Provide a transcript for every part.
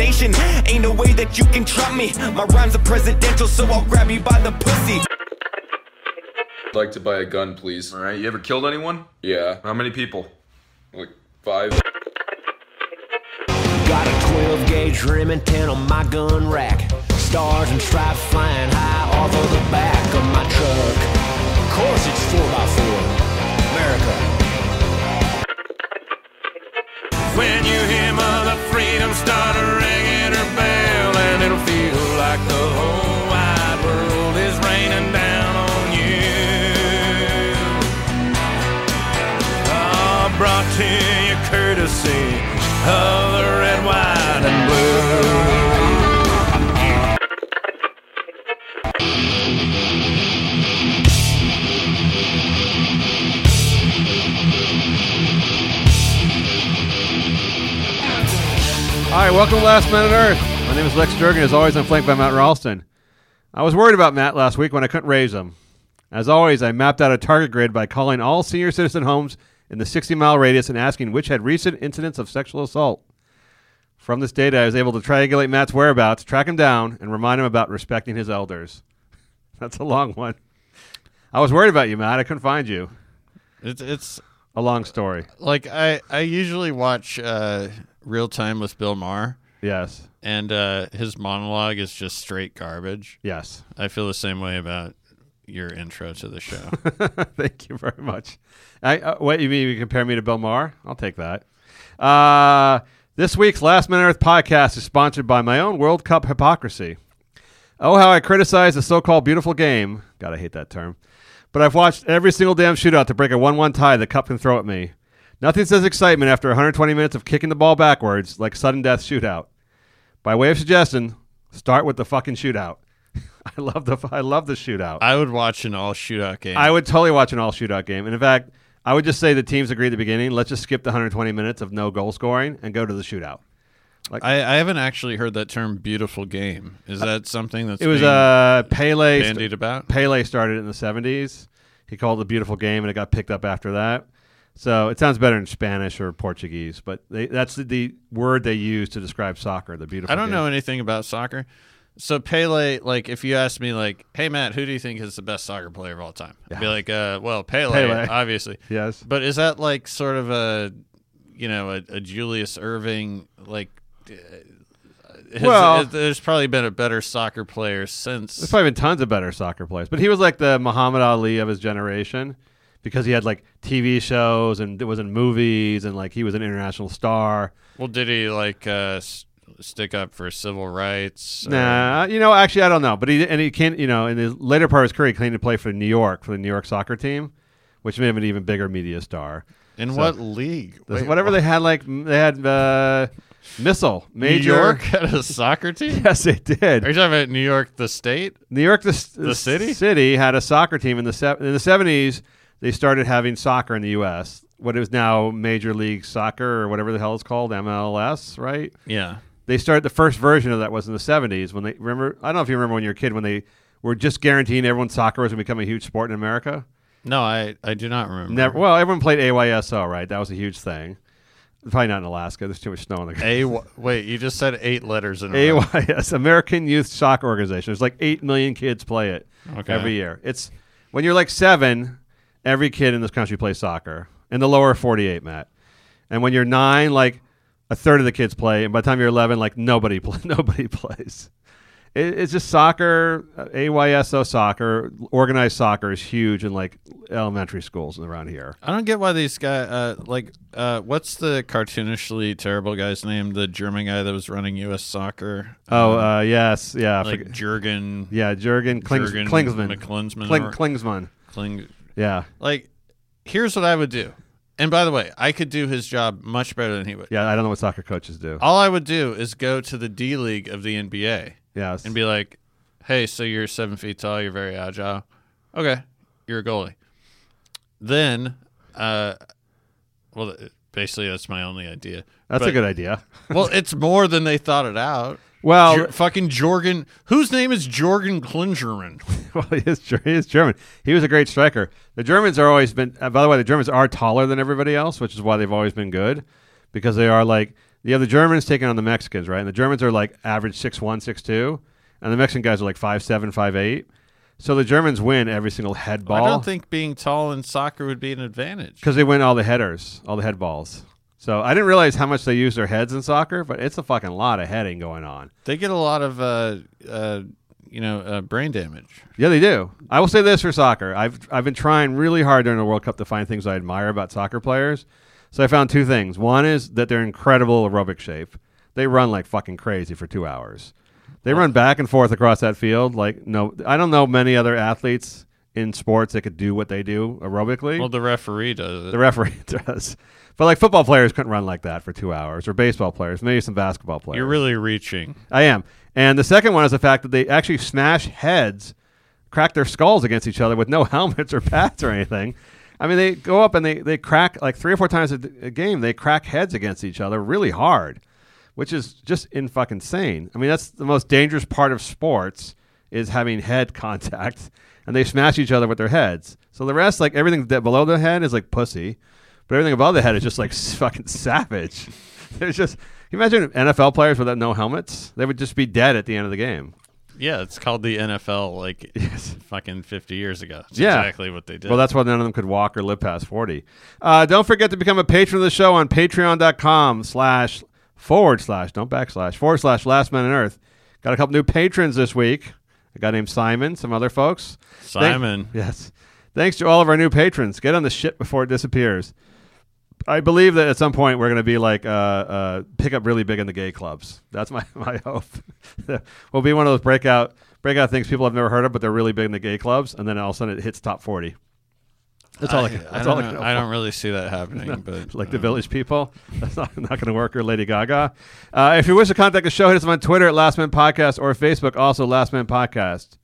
accusation. Ain't no way that you can trump me. My rhymes are presidential, so I'll grab you by the pussy. I'd like to buy a gun, please. All right, you ever killed anyone? Yeah. How many people? Like 5. Got a 12-gauge Remington on my gun rack. Stars and stripes flying high off of the back of my truck. Of course it's 4x4. America. When you hear Mother Freedom start ringing her bell, and it'll feel like the whole wide world is raining down. Brought to you courtesy of the red, white, and blue. All right, welcome to Last Man on Earth. My name is Lex Jergen. As always, I'm flanked by Matt Ralston. I was worried about Matt last week when I couldn't raise him. As always, I mapped out a target grid by calling all senior citizen homes in the 60-mile radius and asking which had recent incidents of sexual assault. From this data, I was able to triangulate Matt's whereabouts, track him down, and remind him about respecting his elders. That's a long one. I was worried about you, Matt. I couldn't find you. It's a long story. Like, I usually watch Real Time with Bill Maher. Yes. And his monologue is just straight garbage. Yes. I feel the same way about your intro to the show. Thank you very much. What, you mean you compare me to Bill Maher? I'll take that. This week's Last Man on Earth podcast is sponsored by my own World Cup hypocrisy. Oh, how I criticize the so-called beautiful game. God, I hate that term. But I've watched every single damn shootout to break a 1-1 tie the cup can throw at me. Nothing says excitement after 120 minutes of kicking the ball backwards like sudden death shootout. By way of suggestion, start with the fucking shootout. I love the shootout. I would watch an all shootout game. I would totally watch an all shootout game. And in fact, I would just say the teams agree at the beginning. Let's just skip the 120 minutes of no goal scoring and go to the shootout. Like, I haven't actually heard that term "beautiful game." Is that something that's Pele bandied about? Pele started it in the 70s. He called it the beautiful game, and it got picked up after that. So it sounds better in Spanish or Portuguese, but that's the word they use to describe soccer. The beautiful. I don't know anything about soccer. So Pele, like, if you asked me, like, hey, Matt, who do you think is the best soccer player of all time? Yeah. I'd be like, well, Pele, obviously. Yes. But is that, like, sort of a Julius Irving, like, there's probably been a better soccer player since. There's probably been tons of better soccer players. But he was, like, the Muhammad Ali of his generation because he had, like, TV shows and it was in movies and, like, he was an international star. Well, did he, like, stick up for civil rights? Nah, actually, I don't know. But he can't, in the later part of his career, he claimed to play for the New York soccer team, which made him an even bigger media star. In what league? Whatever they had, like, they had Missile. Major. New York had a soccer team? Yes, they did. Are you talking about New York, the state? New York, the city? City had a soccer team in the 70s. They started having soccer in the U.S., what is now Major League Soccer or whatever the hell it's called, MLS, right? Yeah. They started the first version of that was in the 70s when they remember. I don't know if you remember when you were a kid when they were just guaranteeing everyone soccer was going to become a huge sport in America. No, I do not remember. Never. Well, everyone played AYSO, right? That was a huge thing. Probably not in Alaska. There's too much snow on the ground. Wait, you just said 8 letters in a row. AYS, American Youth Soccer Organization. There's like 8 million kids play it every year. It's when you're like 7, every kid in this country plays soccer in the lower 48, Matt. And when you're 9, like a third of the kids play, and by the time you're 11, like nobody plays. It's just soccer, AYSO soccer, organized soccer is huge in like elementary schools around here. I don't get why these guys, what's the cartoonishly terrible guy's name? The German guy that was running U.S. soccer. Yes, yeah, like Jürgen. Yeah, Jürgen Klinsmann. Klinsmann. Yeah, like here's what I would do. And by the way, I could do his job much better than he would. Yeah, I don't know what soccer coaches do. All I would do is go to the D League of the NBA. Yes. And be like, hey, so you're 7 feet tall, you're very agile. Okay, you're a goalie. Then, basically that's my only idea. That's a good idea. Well, it's more than they thought it out. Well, fucking Jorgen, whose name is Jürgen Klinsmann. Well, he is German. He was a great striker. The Germans are always been. By the way, the Germans are taller than everybody else, which is why they've always been good, because they are like You have the Germans taking on the Mexicans, right? And the Germans are like average 6'1", 6'2", and the Mexican guys are like 5'7", 5'8". So the Germans win every single head ball. I don't think being tall in soccer would be an advantage. Because they win all the headers, all the head balls. So I didn't realize how much they use their heads in soccer, but it's a fucking lot of heading going on. They get a lot of, brain damage. Yeah, they do. I will say this for soccer. I've been trying really hard during the World Cup to find things I admire about soccer players. So I found two things. One is that they're incredible aerobic shape. They run like fucking crazy for 2 hours. They run back and forth across that field. Like, no, I don't know many other athletes in sports that could do what they do aerobically. Well, the referee does it. The referee does. But like football players couldn't run like that for 2 hours, or baseball players, maybe some basketball players. You're really reaching. I am. And the second one is the fact that they actually smash heads, crack their skulls against each other with no helmets or pads or anything. I mean, they go up and they crack like 3 or 4 times a game. They crack heads against each other really hard, which is just fucking insane. I mean, that's the most dangerous part of sports is having head contact, and they smash each other with their heads. So the rest, like everything that below the head is like pussy, but everything above the head is just like fucking savage. There's just, you imagine NFL players without no helmets? They would just be dead at the end of the game. Yeah, it's called the NFL like fucking 50 years ago. That's exactly what they did. Well, that's why none of them could walk or live past 40. Don't forget to become a patron of the show on patreon.com// Last Man on Earth. Got a couple new patrons this week. A guy named Simon, some other folks. Simon. Yes. Thanks to all of our new patrons. Get on the ship before it disappears. I believe that at some point we're going to be like pick up really big in the gay clubs. That's my hope. We'll be one of those breakout things people have never heard of, but they're really big in the gay clubs, and then all of a sudden it hits top 40. I don't really see that happening. No, but like the Village People, that's not going to work. Or Lady Gaga. If you wish to contact the show, hit us on Twitter at Last Man Podcast or Facebook, also Last Man Podcast.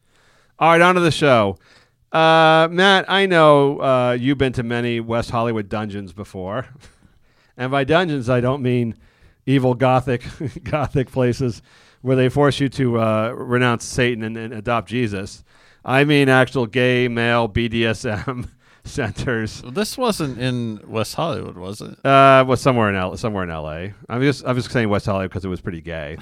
All right, on to the show. Matt, I know you've been to many West Hollywood dungeons before. And by dungeons, I don't mean evil gothic places where they force you to renounce Satan and adopt Jesus. I mean actual gay, male, BDSM centers. Well, this wasn't in West Hollywood, was it? Was somewhere in LA. I'm just saying West Hollywood because it was pretty gay.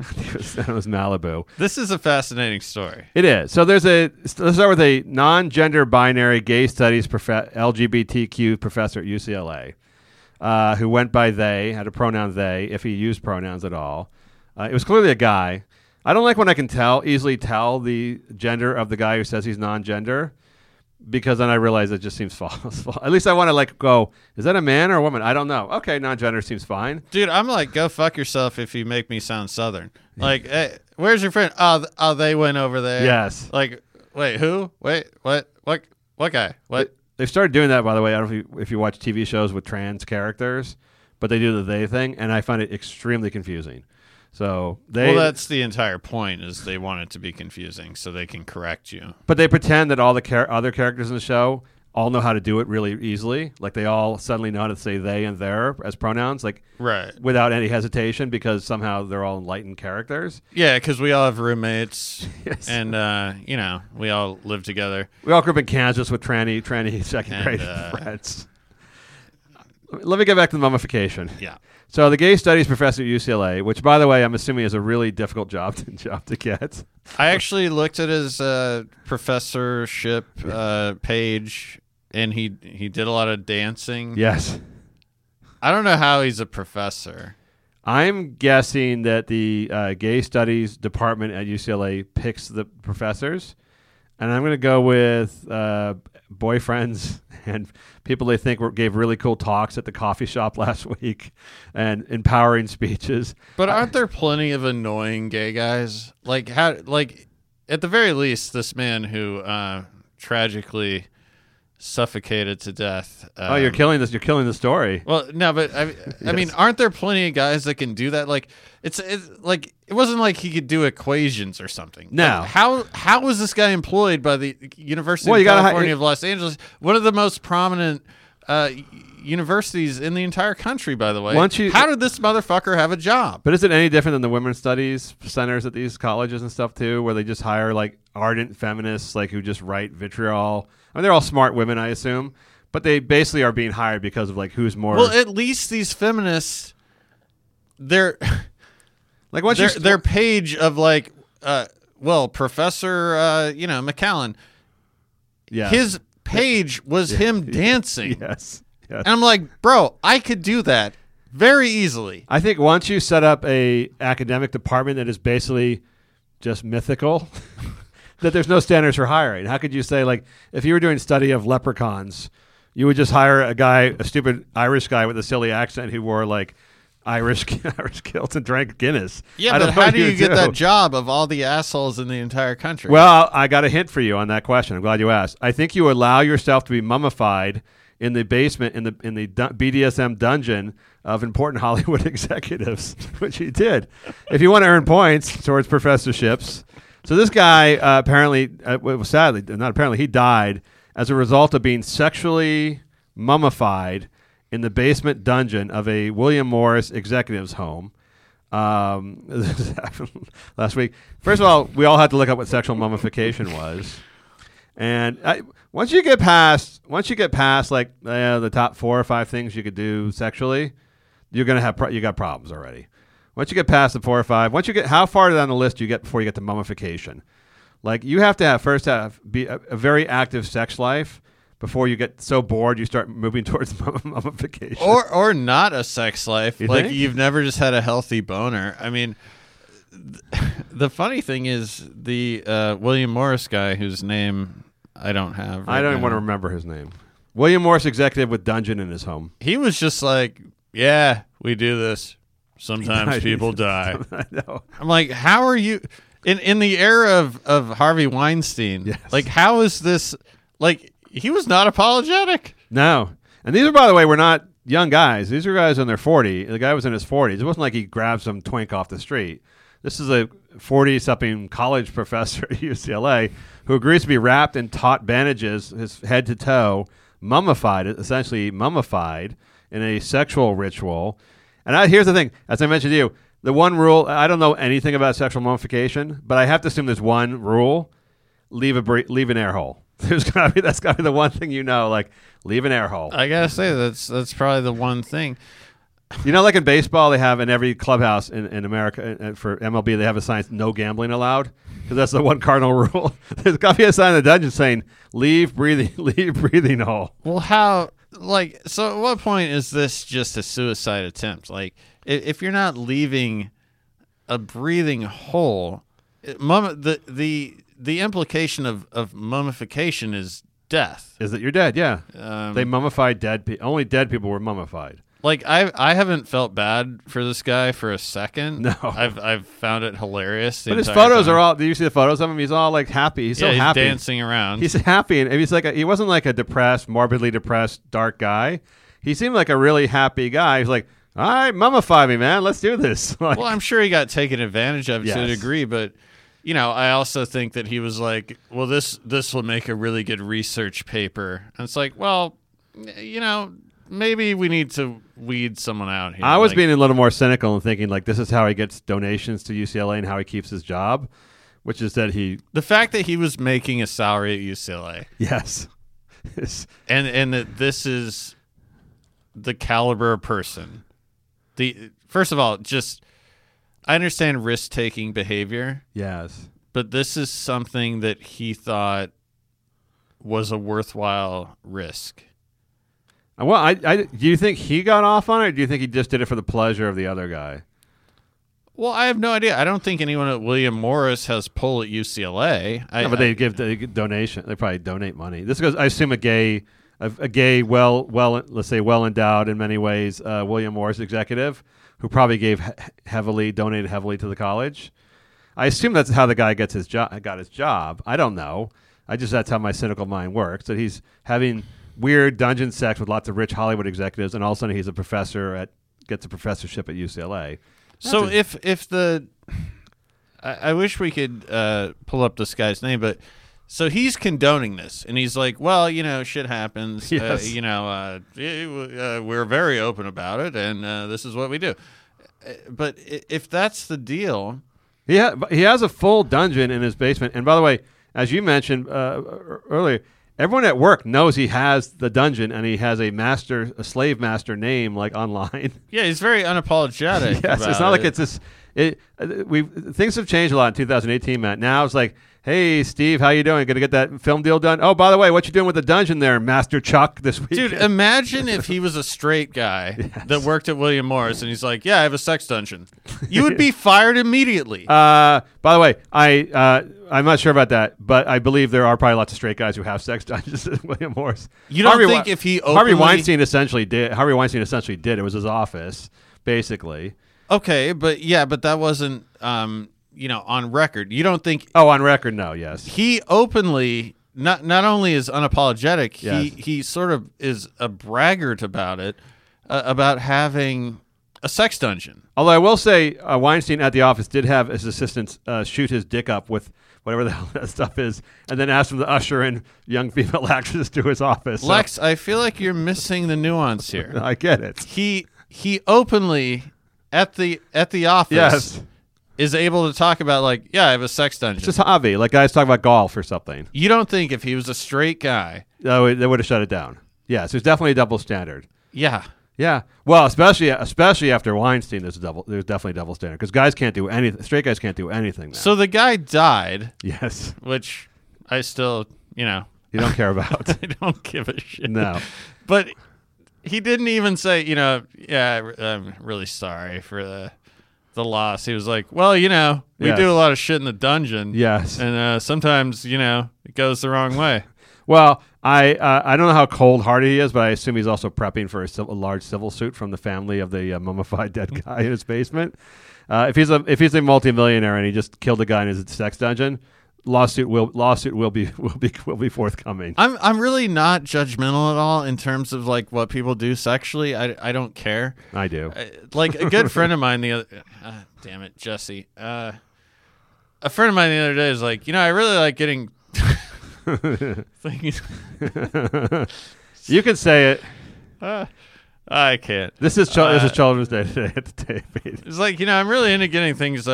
it was Malibu. This is a fascinating story. It is. So let's start with a non-gender binary gay studies LGBTQ professor at UCLA who went by they, had a pronoun they, if he used pronouns at all. It was clearly a guy. I don't like when I can easily tell the gender of the guy who says he's non-gender, because then I realize it just seems false. At least I want to like go, is that a man or a woman? I don't know. Okay, non-gender seems fine. Dude, I'm like, go fuck yourself if you make me sound Southern. Like, hey, where's your friend? Oh, they went over there. Yes. Like, wait, who? Wait, what guy? What? They've started doing that, by the way. I don't know if you watch TV shows with trans characters, but they do the they thing, and I find it extremely confusing. So well, that's the entire point, is they want it to be confusing so they can correct you. But they pretend that all the other characters in the show all know how to do it really easily. Like they all suddenly know how to say they and their as pronouns, like right, without any hesitation, because somehow they're all enlightened characters. Yeah, because we all have roommates, yes, and we all live together. We all grew up in Kansas with tranny second grade friends. Let me get back to the mummification. Yeah. So the gay studies professor at UCLA, which, by the way, I'm assuming is a really difficult job to get. I actually looked at his professorship page, and he did a lot of dancing. Yes. I don't know how he's a professor. I'm guessing that the gay studies department at UCLA picks the professors, and I'm going to go with boyfriends and people they think gave really cool talks at the coffee shop last week and empowering speeches. But aren't there plenty of annoying gay guys? Like, how? Like, at the very least, this man who tragically suffocated to death. You're killing this. You're killing the story. Well, no, but I yes, mean, aren't there plenty of guys that can do that? Like, it's like it wasn't like he could do equations or something. No, like, how was this guy employed by the University of California of Los Angeles, one of the most prominent universities in the entire country, by the way? How did this motherfucker have a job? But is it any different than the women's studies centers at these colleges and stuff too, where they just hire like ardent feminists, like who just write vitriol? I mean, they're all smart women, I assume, but they basically are being hired because of like who's more. Well, at least these feminists their like what's their page of like well, Professor McAllen. Yeah. His page was him dancing. Yes. And I'm like, bro, I could do that very easily. I think once you set up a academic department that is basically just mythical, that there's no standards for hiring. How could you say, like, if you were doing study of leprechauns, you would just hire a guy, a stupid Irish guy with a silly accent who wore like Irish kilt and drank Guinness. Yeah, but how do you get that job of all the assholes in the entire country? Well, I got a hint for you on that question. I'm glad you asked. I think you allow yourself to be mummified in the basement in the BDSM dungeon of important Hollywood executives, which he did. If you want to earn points towards professorships. So this guy sadly, he died as a result of being sexually mummified in the basement dungeon of a William Morris executive's home. This happened last week. First of all, we all had to look up what sexual mummification was. And once you get past like the top 4 or 5 things you could do sexually, you're gonna have you got problems already. Once you get past the 4 or 5, once you get how far down the list do you get before you get to mummification? Like you have to be a very active sex life before you get so bored you start moving towards mummification, or not a sex life. You think? You've never just had a healthy boner. I mean, the funny thing is the William Morris guy whose name I don't have. Right I don't now. Even want to remember his name. William Morris, executive with dungeon in his home. He was just like, yeah, we do this. Sometimes people die. I know. I'm like, how are you? In the era of Harvey Weinstein, yes. Like, how is this? Like, he was not apologetic. No. And these are, by the way, were not young guys. These are guys in their 40s. The guy was in his 40s. It wasn't like he grabbed some twink off the street. This is a 40-something college professor at UCLA who agrees to be wrapped in taut bandages, his head to toe, essentially mummified in a sexual ritual. And here's the thing. As I mentioned to you, the one rule, I don't know anything about sexual mummification, but I have to assume there's one rule: leave an air hole. That's gotta be the one thing, like leave an air hole. I gotta say that's probably the one thing. Like in baseball, they have in every clubhouse in America for MLB, they have a sign: no gambling allowed, because that's the one cardinal rule. There's gotta be a sign in the dungeon saying leave breathing hole. Well, so at what point is this just a suicide attempt? Like, if you're not leaving a breathing hole, the implication of mummification is death. Is that you're dead? Yeah, they mummified dead people. Only dead people were mummified. Like I haven't felt bad for this guy for a second. No, I've found it hilarious. But his photos are all. Do you see the photos of him? He's all like happy. He's so happy. He's dancing around. He's happy, and he's like he wasn't like a morbidly depressed, dark guy. He seemed like a really happy guy. He's like, all right, mummify me, man. Let's do this. Like, well, I'm sure he got taken advantage of to a degree, but I also think that he was like, well, this will make a really good research paper. And it's like, well, maybe we need to weed someone out here. I was being a little more cynical and thinking like this is how he gets donations to UCLA and how he keeps his job, which is that the fact that he was making a salary at UCLA. Yes. and that this is the caliber of person. First of all, just I understand risk-taking behavior. Yes. But this is something that he thought was a worthwhile risk. Well, do you think he got off on it, or do you think he just did it for the pleasure of the other guy? Well, I have no idea. I don't think anyone at William Morris has pull at UCLA. But they give donation. They probably donate money. This goes, I assume, a gay, well endowed in many ways, William Morris executive who probably donated heavily to the college. I assume that's how the guy gets his job. Got his job. I don't know. That's how my cynical mind works. That he's having weird dungeon sex with lots of rich Hollywood executives, and all of a sudden he's a professor gets a professorship at UCLA. So I wish we could pull up this guy's name, but. So he's condoning this, and he's like, well, shit happens. Yes. We're very open about it, and this is what we do. But if that's the deal... He has a full dungeon in his basement. And by the way, as you mentioned earlier, Everyone at work knows he has the dungeon and he has a slave master name like online. Yeah, he's very unapologetic. Yes, it's not like it's this. Things have changed a lot in 2018, Matt. Now it's like, hey, Steve, how you doing? Going to get that film deal done? Oh, by the way, what you doing with the dungeon there, Master Chuck, this week? Dude, imagine if he was a straight guy that worked at William Morris and he's like, yeah, I have a sex dungeon. You would be fired immediately. By the way, I'm not sure about that, but I believe there are probably lots of straight guys who have sex dungeons at William Morris. You don't think if he openly... Harvey Weinstein essentially did. It was his office, basically. Okay, but that wasn't, on record. You don't think... Oh, on record, no, yes. He openly, not only is unapologetic, yes. he sort of is a braggart about it, about having... a sex dungeon. Although I will say Weinstein at the office did have his assistants shoot his dick up with whatever the hell that stuff is and then asked him to usher in young female actresses to his office. Lex, so. I feel like you're missing the nuance here. I get it. He openly at the office is able to talk about like, yeah, I have a sex dungeon. It's just hobby. Like guys talk about golf or something. You don't think if he was a straight guy. They would have shut it down. Yeah, so it's definitely a double standard. Yeah. Yeah, well, especially after Weinstein, there's definitely a double standard because guys can't do anything. Straight guys can't do anything now. So the guy died. Yes, which I still, you don't care about. I don't give a shit. No, but he didn't even say, yeah, I'm really sorry for the loss. He was like, well, we do a lot of shit in the dungeon. Yes, and sometimes it goes the wrong way. Well, I don't know how cold-hearted he is, but I assume he's also prepping for a large civil suit from the family of the mummified dead guy in his basement. If he's a multimillionaire and he just killed a guy in his sex dungeon, lawsuit will be forthcoming. I'm really not judgmental at all in terms of like what people do sexually. I don't care. I do. Like a good friend of mine Jesse. A friend of mine the other day is like, I really like getting. You can say it. I can't. This is Children's Day today at the tape. It's like I'm really into getting things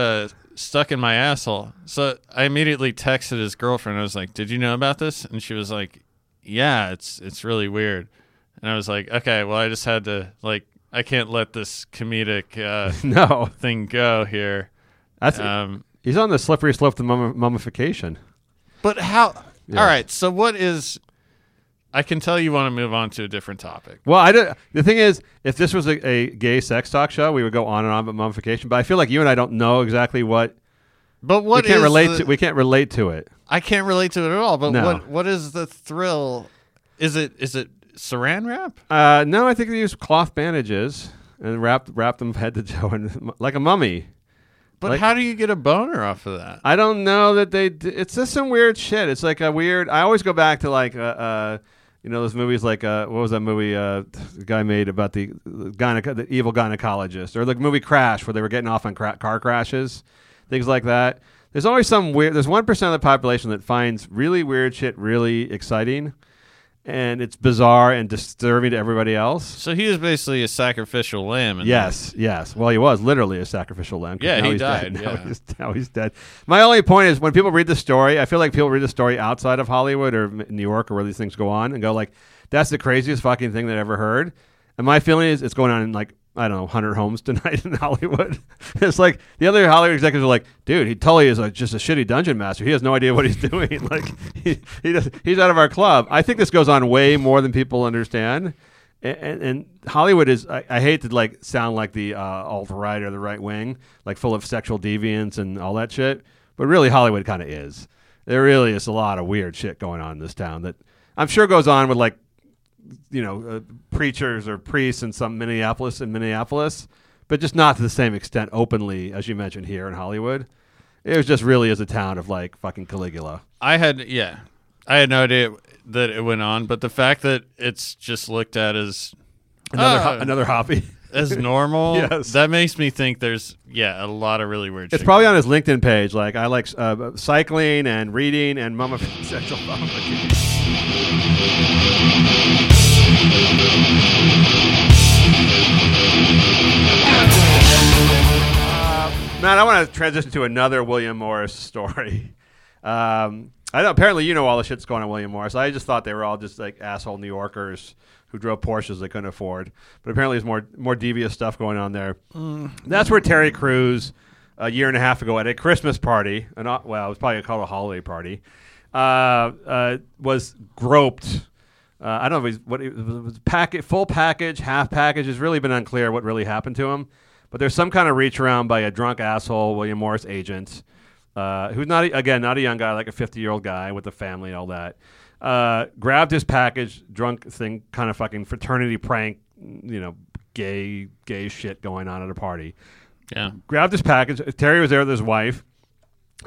stuck in my asshole. So I immediately texted his girlfriend. I was like, "Did you know about this?" And she was like, "Yeah, it's really weird." And I was like, "Okay, well, I just had to I can't let this comedic thing go here." That's he's on the slippery slope to mummification. But how... Yeah. All right, so what is... I can tell you want to move on to a different topic. Well, the thing is, if this was a gay sex talk show, we would go on and on about mummification, but I feel like you and I don't know exactly what... But what we can't we can't relate to it. I can't relate to it at all, but no. What is the thrill? Is it saran wrap? No, I think they use cloth bandages and wrap them head to toe and, like a mummy. But how do you get a boner off of that? I don't know that they... It's just some weird shit. It's like a weird... I always go back to like... those movies like... what was that movie the guy made about the evil gynecologist? Or the movie Crash where they were getting off on car crashes. Things like that. There's always some weird... There's 1% of the population that finds really weird shit really exciting. And it's bizarre and disturbing to everybody else. So he was basically a sacrificial lamb. Yes. Well, he was literally a sacrificial lamb. Yeah, he died. Now he's dead. My only point is when people read the story, I feel like people read the story outside of Hollywood or New York or where these things go on and go like, that's the craziest fucking thing that I ever heard. And my feeling is it's going on in 100 homes tonight in Hollywood. It's like the other Hollywood executives are like, dude, he totally is just a shitty dungeon master. He has no idea what he's doing. He's out of our club. I think this goes on way more than people understand. And Hollywood is, I hate to sound like the alt-right or the right wing, like full of sexual deviance and all that shit. But really Hollywood kind of is. There really is a lot of weird shit going on in this town that I'm sure goes on with preachers or priests in some Minneapolis, but just not to the same extent openly as you mentioned here in Hollywood. It was just really as a town of fucking Caligula. I had no idea that it went on, but the fact that it's just looked at as another hobby as normal, yes. That makes me think there's a lot of really weird shit. It's probably on his LinkedIn page. I like cycling and reading and sexual mummification. Matt, I want to transition to another William Morris story. I know, apparently you know all the shit's going on William Morris. I just thought they were all just like asshole New Yorkers who drove Porsches they couldn't afford. But apparently there's more devious stuff going on there. That's where Terry Crews, a year and a half ago at a Christmas party, well, it was probably called a holiday party, was groped. I don't know if full package, half package. It's really been unclear what really happened to him. But there's some kind of reach around by a drunk asshole William Morris agent, who's not a young guy, like a 50-year-old guy with a family and all that. Grabbed his package, drunk thing, kind of fucking fraternity prank, gay shit going on at a party. Yeah. Grabbed his package. Terry was there with his wife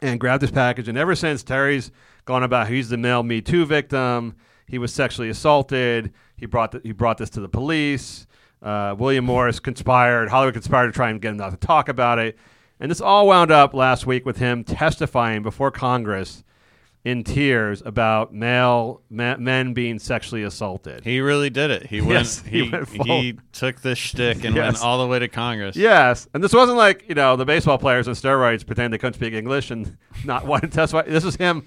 and grabbed his package. And ever since, Terry's gone about he's the male Me Too victim. He was sexually assaulted. He brought this to the police. William Morris Hollywood conspired to try and get him not to talk about it. And this all wound up last week with him testifying before Congress in tears about men being sexually assaulted. He really did it. He took this shtick and went all the way to Congress. Yes. And this wasn't like, the baseball players on steroids pretend they couldn't speak English and not want to testify. This is him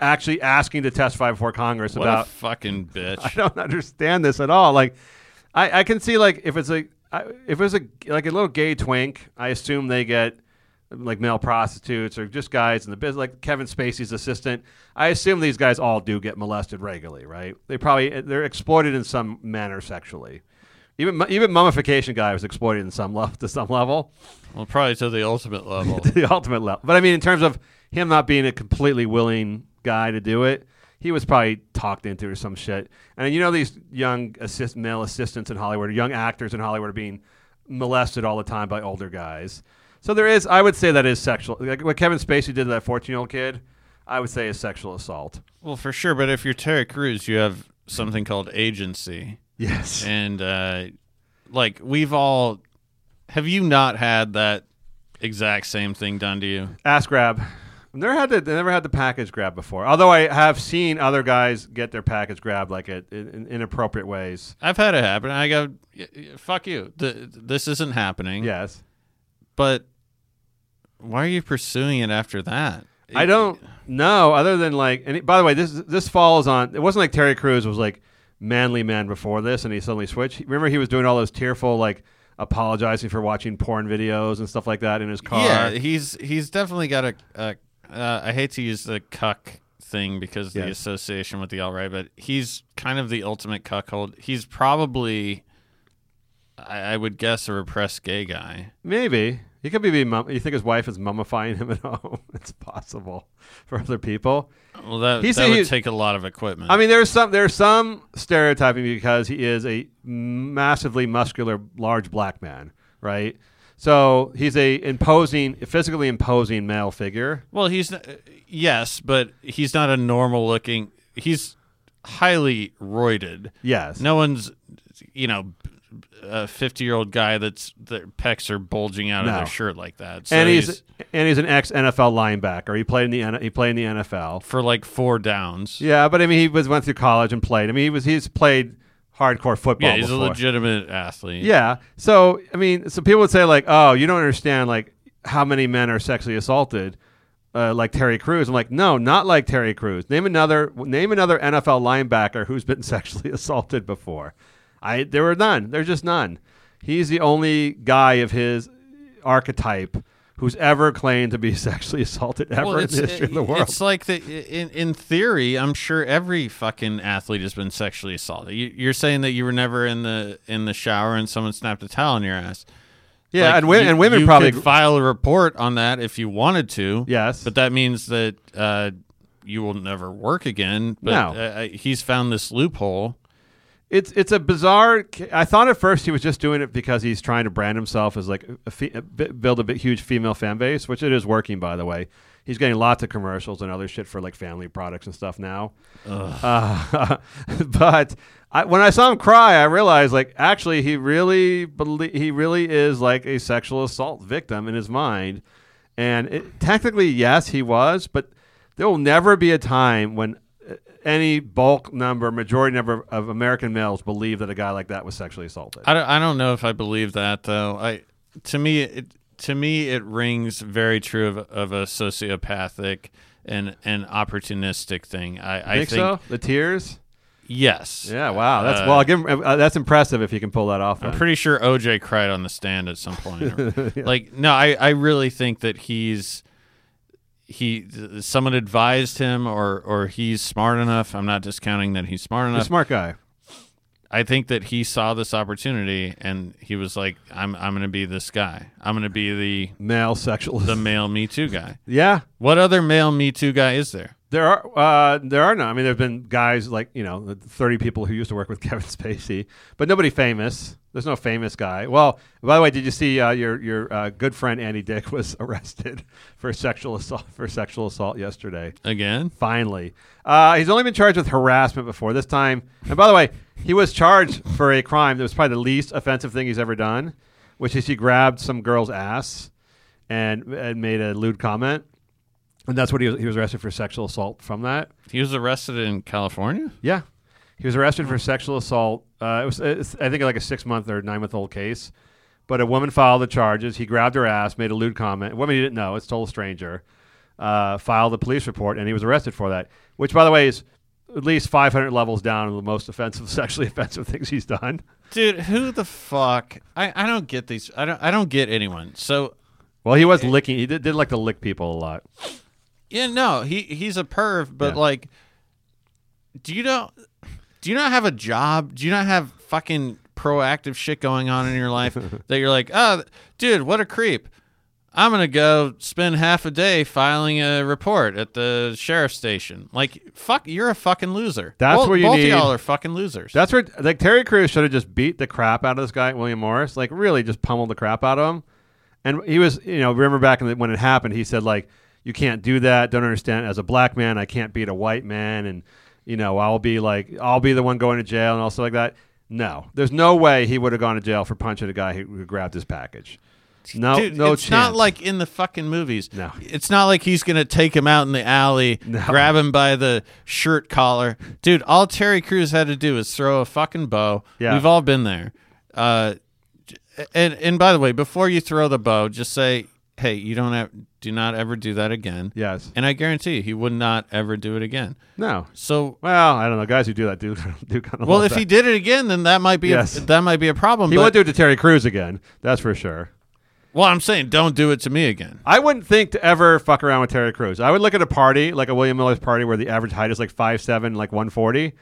actually asking to testify before Congress about a fucking bitch. I don't understand this at all. Like, I can see, like, if it was a little gay twink, I assume they get like male prostitutes or just guys in the business, like Kevin Spacey's assistant. I assume these guys all do get molested regularly, right? They're exploited in some manner sexually. Even mummification guy was exploited in to some level. Well, probably to the ultimate level. But I mean, in terms of him not being a completely willing guy to do it, he was probably talked into or some shit. And these young male assistants in Hollywood, young actors in Hollywood, are being molested all the time by older guys. So I would say that is sexual. Like what Kevin Spacey did to that 14-year-old kid, I would say is sexual assault. Well, for sure. But if you're Terry Crews, you have something called agency. Yes. And have you not had that exact same thing done to you? Ass grab. Never had the package grab before. Although I have seen other guys get their package grab like in inappropriate ways. I've had it happen. I go, fuck you. This isn't happening. Yes. But why are you pursuing it after that? I don't know. Other than like, and by the way, this falls on. It wasn't like Terry Crews was like manly man before this, and he suddenly switched. Remember, he was doing all those tearful, like apologizing for watching porn videos and stuff like that in his car. Yeah, he's definitely got a I hate to use the cuck thing because of the association with the alt-right, but he's kind of the ultimate cuckold. He's probably, I would guess, a repressed gay guy. Maybe. He could be. You think his wife is mummifying him at home? It's possible for other people. Well, that would take a lot of equipment. I mean, there's some stereotyping because he is a massively muscular, large black man, right? So he's physically imposing male figure. Well, but he's not a normal looking. He's highly roided. Yes. No one's, a 50-year-old guy their pecs are bulging out of their shirt like that. So and he's an ex NFL linebacker. He played in the NFL for like 4 downs. Yeah, but I mean he went through college and played. I mean he's played hardcore football. Yeah, he's before. A legitimate athlete. Yeah, so I mean, so people would say like, oh, you don't understand like how many men are sexually assaulted like Terry Crews. I'm like, no, not like Terry Crews. Name another NFL linebacker who's been sexually assaulted before. There were none. There's just none. He's the only guy of his archetype who's ever claimed to be sexually assaulted ever in the history of the world. It's like in theory, I'm sure every fucking athlete has been sexually assaulted. You're saying that you were never in the shower and someone snapped a towel on your ass. Yeah, like and women you probably could file a report on that if you wanted to. Yes, but that means that you will never work again. But no, he's found this loophole. It's a bizarre. I thought at first he was just doing it because he's trying to brand himself as like build a huge female fan base, which it is working, by the way. He's getting lots of commercials and other shit for like family products and stuff now. But when I saw him cry, I realized like actually he really is like a sexual assault victim in his mind, and technically yes he was, but there will never be a time when any majority number of American males believe that a guy like that was sexually assaulted. I don't know if I believe that, though. To me, to me, it rings very true of a sociopathic and an opportunistic thing. I think so. The tears. Yes. Yeah. Wow. That's well. Give him, that's impressive if you can pull that off. Then. I'm pretty sure OJ cried on the stand at some point. Or, yeah. Like, no, I really think that someone advised him, or he's smart enough. I'm not discounting that he's smart enough. He's a smart guy. I think that he saw this opportunity and he was like, I'm going to be this guy. I'm going to be the male sexualist, the male Me Too guy. Yeah. What other male Me Too guy is there? There are none. I mean, there have been guys like, 30 people who used to work with Kevin Spacey, but nobody famous. There's no famous guy. Well, by the way, did you see your good friend Andy Dick was arrested for sexual assault yesterday? Again? Finally. He's only been charged with harassment before this time. And by the way, he was charged for a crime that was probably the least offensive thing he's ever done, which is he grabbed some girl's ass and made a lewd comment. And that's what he was arrested for, sexual assault from that. He was arrested in California? Yeah. He was arrested for sexual assault. It was I think like a 6-month or 9-month-old case. But a woman filed the charges. He grabbed her ass, made a lewd comment. A woman he didn't know, it's a total stranger, filed a police report, and he was arrested for that, which, by the way, is at least 500 levels down of the most offensive, sexually offensive things he's done. Dude, who the fuck? I don't get these. I don't get anyone. So, well, he was licking. He did like to lick people a lot. Yeah, no, he's a perv, but yeah. Like, do you not have a job? Do you not have fucking proactive shit going on in your life that you're like, oh, dude, what a creep. I'm going to go spend half a day filing a report at the sheriff's station. Like, fuck, you're a fucking loser. That's where you both need. Both y'all are fucking losers. That's where, like, Terry Crews should have just beat the crap out of this guy, William Morris. Like, really just pummeled the crap out of him. And he was, remember back when it happened, he said, like, you can't do that. Don't understand. As a black man, I can't beat a white man. And, I'll be the one going to jail and all stuff like that. No, there's no way he would have gone to jail for punching a guy who grabbed his package. No, dude, no it's chance. Not like in the fucking movies. No. It's not like he's going to take him out in the alley, grab him by the shirt collar. Dude, all Terry Crews had to do is throw a fucking bow. Yeah. We've all been there. And by the way, before you throw the bow, just say, hey, you do not ever do that again. Yes. And I guarantee you, he would not ever do it again. No. So, well, I don't know. Guys who do that do kind of. Well, if he did it again, then that might be a problem. He won't do it to Terry Crews again. That's for sure. Well, I'm saying don't do it to me again. I wouldn't think to ever fuck around with Terry Crews. I would look at a party, like a William Miller's party, where the average height is like 5'7", like 140,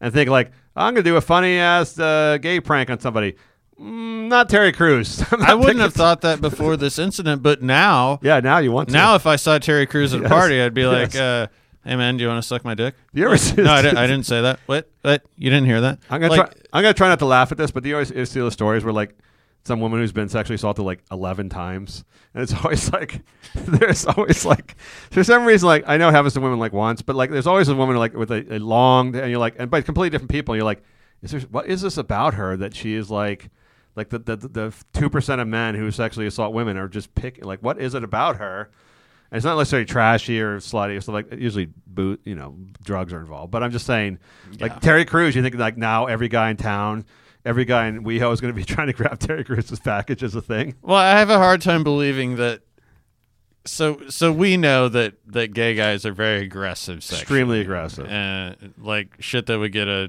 and think like, I'm going to do a funny-ass gay prank on somebody. Not Terry Crews. I wouldn't have thought that before this incident, but now... Yeah, now you want to. Now if I saw Terry Crews at a party, I'd be like, hey, man, do you want to suck my dick? You ever see I didn't say that. What? You didn't hear that? I'm going to try not to laugh at this, but do you always see the stories where, like, some woman who's been sexually assaulted like 11 times. And it's always like, there's always like, for some reason, like, I know it happens to women like once, but like, there's always a woman like with a long, and you're like, and by completely different people, you're like, what is this about her that she is like the 2% of men who sexually assault women are just picking, like, what is it about her? And it's not necessarily trashy or slutty or stuff like, usually drugs are involved. But I'm just saying, like Terry Crews, you think like now every guy in town, every guy in WeHo is going to be trying to grab Terry Crews' package as a thing. Well, I have a hard time believing that. So we know that gay guys are very aggressive sexually. Extremely aggressive. Like shit that would get a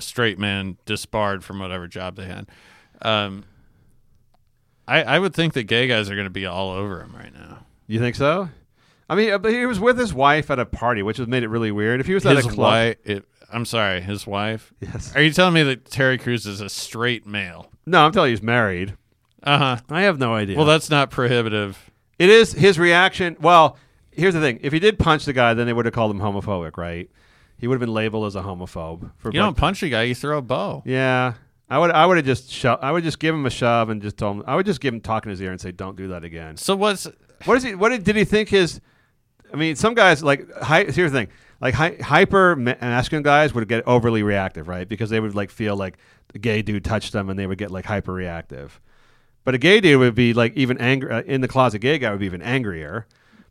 straight man disbarred from whatever job they had. I would think that gay guys are going to be all over him right now. You think so? I mean, but he was with his wife at a party, which has made it really weird. If he was at a club... I'm sorry, his wife? Yes. Are you telling me that Terry Crews is a straight male? No, I'm telling you he's married. Uh-huh. I have no idea. Well, that's not prohibitive. It is his reaction. Well, here's the thing. If he did punch the guy, then they would have called him homophobic, right? He would have been labeled as a homophobe. You don't punch a guy, you throw a bow. Yeah. I would just give him a shove and just told him. I would just give him talk in his ear and say, don't do that again. So what did he think his... I mean, some guys, like, here's the thing. Like hyper masculine guys would get overly reactive, right? Because they would like feel like a gay dude touched them, and they would get like hyper reactive. But a gay dude would be like even angry in the closet. Gay guy would be even angrier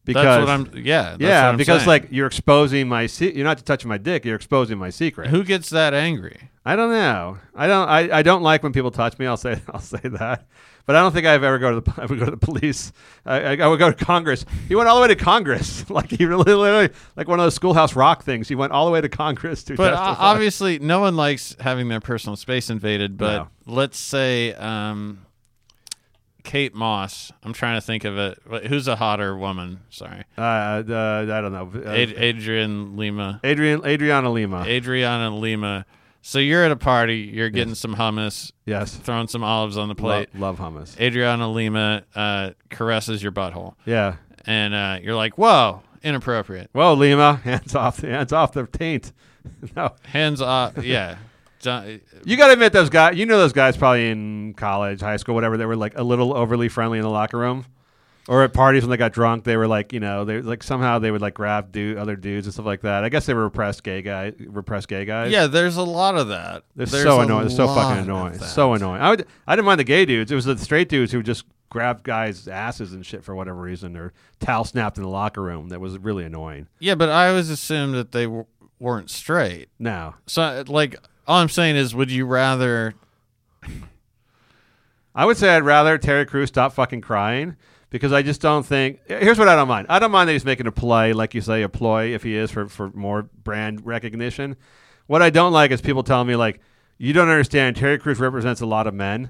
Because that's what I'm, yeah, what I'm because saying. Like you're exposing my you're not touching my dick, you're exposing my secret. Who gets that angry? I don't know. I don't like when people touch me. I'll say that. But I don't think I've ever go to the police. I would go to Congress. He went all the way to Congress, like he really, literally, like one of those Schoolhouse Rock things. He went all the way to Congress to testify. Obviously, no one likes having their personal space invaded. But let's say Kate Moss. I'm trying to think of it. Who's a hotter woman? Sorry, I don't know. Adriana Lima. So you're at a party, you're getting some hummus, throwing some olives on the plate. Love hummus. Adriana Lima caresses your butthole. Yeah. And you're like, whoa, inappropriate. Whoa, Lima, hands off the taint. No. Hands off, yeah. You got to admit those guys, you know those guys probably in college, high school, whatever, they were like a little overly friendly in the locker room. Or at parties when they got drunk, they were like, you know, they like somehow they would like grab other dudes and stuff like that. I guess they were repressed gay guys. Yeah, there's a lot of that. There's so annoying. It's so fucking annoying. So annoying. I didn't mind the gay dudes. It was the straight dudes who just grabbed guys' asses and shit for whatever reason, or towel snapped in the locker room. That was really annoying. Yeah, but I always assumed that they weren't straight. No. So like, all I'm saying is, would you rather? I would say I'd rather Terry Crews stop fucking crying. Because I just don't think. Here's what I don't mind. I don't mind that he's making a play, like you say, a ploy, if he is for more brand recognition. What I don't like is people telling me, like, you don't understand. Terry Crews represents a lot of men.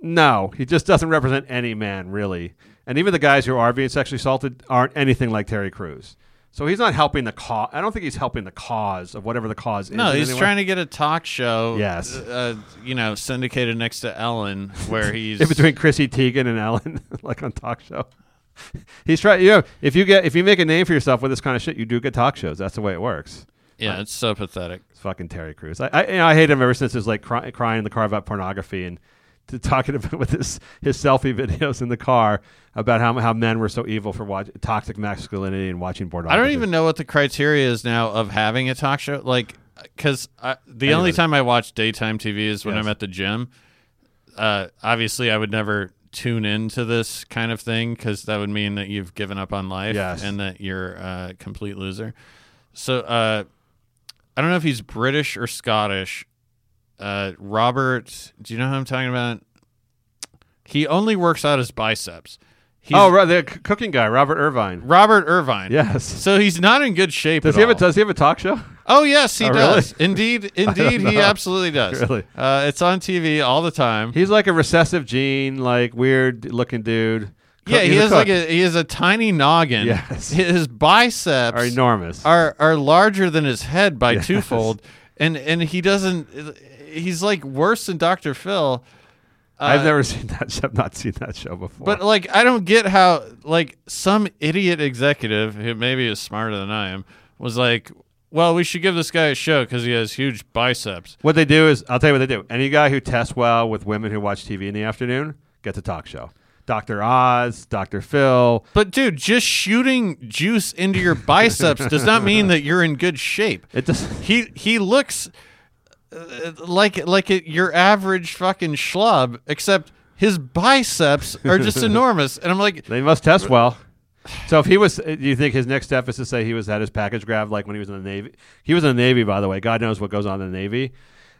No, he just doesn't represent any man, really. And even the guys who are being sexually assaulted aren't anything like Terry Crews. So he's not helping the cause. I don't think he's helping the cause of whatever the cause is. No, he's trying to get a talk show. Yes, syndicated next to Ellen, where he's in between Chrissy Teigen and Ellen, like on talk show. He's trying. You know, if you make a name for yourself with this kind of shit, you do get talk shows. That's the way it works. Yeah, it's so pathetic. It's fucking Terry Crews. I hate him ever since his like crying in the car about pornography and talking about with his selfie videos in the car about how men were so evil for toxic masculinity and watching pornography. I don't even know what the criteria is now of having a talk show. Like, because the only time I watch daytime TV is when I'm at the gym. Obviously, I would never tune into this kind of thing because that would mean that you've given up on life and that you're a complete loser. So I don't know if he's British or Scottish. Robert, do you know who I'm talking about? He only works out his biceps. The cooking guy, Robert Irvine. Robert Irvine. Yes. So he's not in good shape at all. Does he have a talk show? Oh, yes, he does. Really? Indeed, he absolutely does. Really? It's on TV all the time. He's like a recessive gene, like weird-looking dude. Yeah, he has a tiny noggin. Yes. His biceps are enormous. Are larger than his head by twofold. And he doesn't. He's like worse than Dr. Phil. I've never seen that show. I've not seen that show before. But like, I don't get how like some idiot executive who maybe is smarter than I am was like, well, we should give this guy a show because he has huge biceps. What they do is, I'll tell you what they do. Any guy who tests well with women who watch TV in the afternoon gets a talk show. Dr. Oz, Dr. Phil. But, dude, just shooting juice into your biceps does not mean that you're in good shape. It does. He looks like your average fucking schlub, except his biceps are just enormous. And I'm like... They must test well. So if he was... Do you think his next step is to say he was at his package grab, like when he was in the Navy? He was in the Navy, by the way. God knows what goes on in the Navy.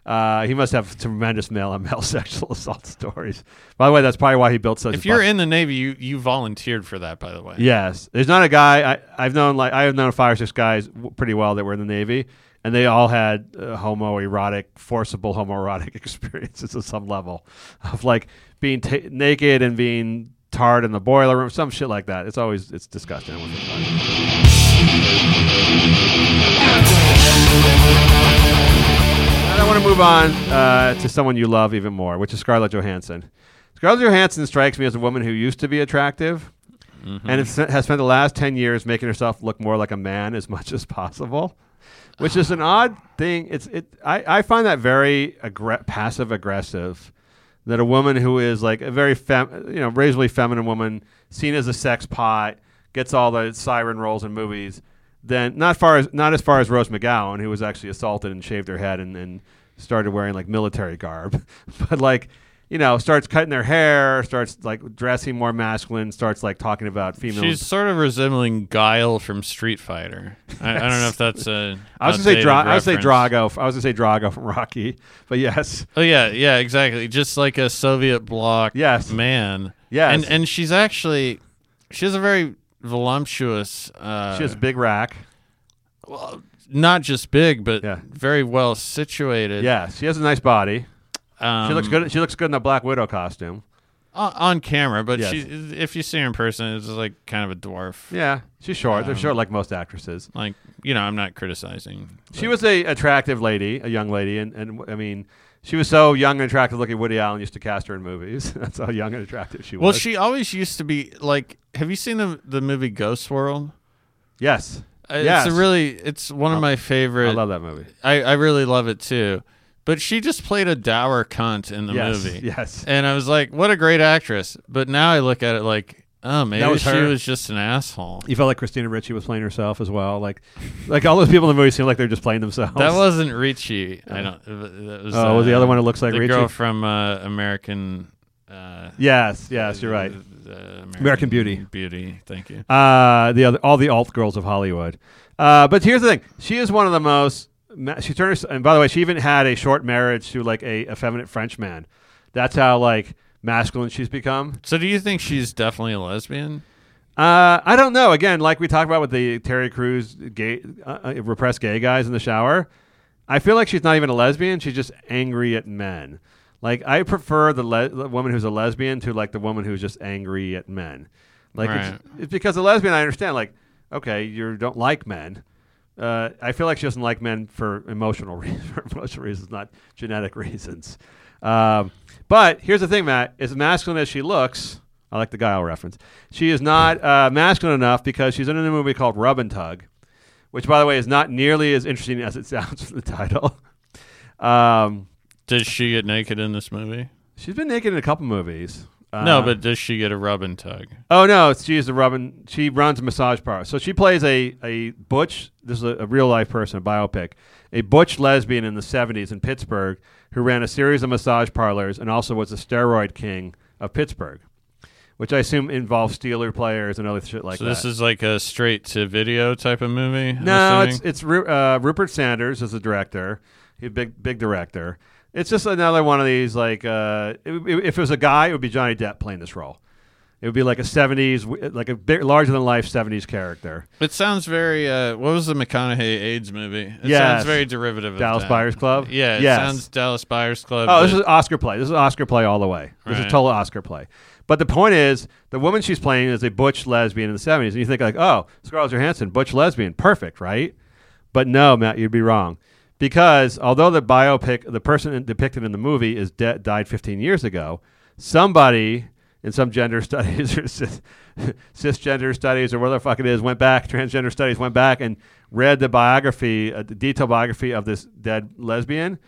He must have tremendous male sexual assault stories. By the way, that's probably why he built such. If you're in the Navy, you volunteered for that. By the way, yes. There's not a guy I've known 5 or 6 guys pretty well that were in the Navy, and they all had forcible homoerotic experiences at some level of like being naked and being tarred in the boiler room, some shit like that. It's disgusting. I want to move on to someone you love even more, which is Scarlett Johansson. Scarlett Johansson strikes me as a woman who used to be attractive and has spent the last 10 years making herself look more like a man as much as possible, which is an odd thing. I find that very passive-aggressive, that a woman who is like a very reasonably feminine woman, seen as a sex pot, gets all the siren roles in movies. Then not as far as Rose McGowan, who was actually assaulted and shaved her head and started wearing like military garb, but like you know, starts cutting their hair, starts like dressing more masculine, starts like talking about female. She's sort of resembling Guile from Street Fighter. I don't know if that's a. I was gonna say Drago from Rocky, but yes. Oh yeah, exactly. Just like a Soviet bloc. Yes. Man. Yes. And she's actually, she has a very voluptuous. She has a big rack. Well, not just big, but very well situated. Yes, she has a nice body. She looks good. She looks good in a Black Widow costume, on camera. But yes. If you see her in person, it's just like kind of a dwarf. Yeah, she's short. They're short, like most actresses. Like, you know, I'm not criticizing. She was a attractive lady, a young lady, and I mean, she was so young and attractive looking. Woody Allen used to cast her in movies. That's how young and attractive she was. Well, she always used to be like. Have you seen the movie Ghost World? Yes. Yes. It's one of my favorite. I love that movie. I really love it too. But she just played a dour cunt in the movie. Yes. And I was like, what a great actress. But now I look at it like, oh, maybe she was just an asshole. You felt like Christina Ricci was playing herself as well. Like all those people in the movie seem like they're just playing themselves. That wasn't Ricci. I don't. That was, was the other one that looks like Ricci? The girl from American. Yes, you're right. American Beauty. Thank you. All the alt girls of Hollywood. But here's the thing. She is one of the most. She turned her, and by the way, she even had a short marriage to like a effeminate French man. That's how like masculine she's become. So, do you think she's definitely a lesbian? I don't know. Again, like we talked about with the Terry Crews repressed gay guys in the shower, I feel like she's not even a lesbian. She's just angry at men. Like, I prefer the woman who's a lesbian to like the woman who's just angry at men. Like, right. It's because a lesbian, I understand. Like, okay, you don't like men. I feel like she doesn't like men for emotional reasons, not genetic reasons. But here's the thing, Matt. As masculine as she looks, I like the Guile reference, she is not masculine enough because she's in a new movie called Rub and Tug, which, by the way, is not nearly as interesting as it sounds from the title. Does she get naked in this movie? She's been naked in a couple movies. No, but does she get a rub and tug? Oh, no. She runs a massage parlor. So she plays a butch. This is a real-life person, a biopic. A butch lesbian in the 70s in Pittsburgh who ran a series of massage parlors and also was the steroid king of Pittsburgh, which I assume involves Steeler players and other shit like that. So this is like a straight-to-video type of movie? No, it's Rupert Sanders is the director. He's a big director. It's just another one of these, like, if it was a guy, it would be Johnny Depp playing this role. It would be like a 70s, like a big, larger-than-life 70s character. It sounds very, what was the McConaughey AIDS movie? It sounds very derivative of Dallas Buyers Club? Yeah, sounds Dallas Buyers Club. Oh, this is Oscar play. This is Oscar play all the way. This is total Oscar play. But the point is, the woman she's playing is a butch lesbian in the 70s, and you think, like, oh, Scarlett Johansson, butch lesbian, perfect, right? But no, Matt, you'd be wrong. Because although the biopic, the person depicted in the movie is died 15 years ago, somebody in some gender studies or cisgender studies or whatever the fuck it is went back and read the biography, the detailed biography of this dead lesbian,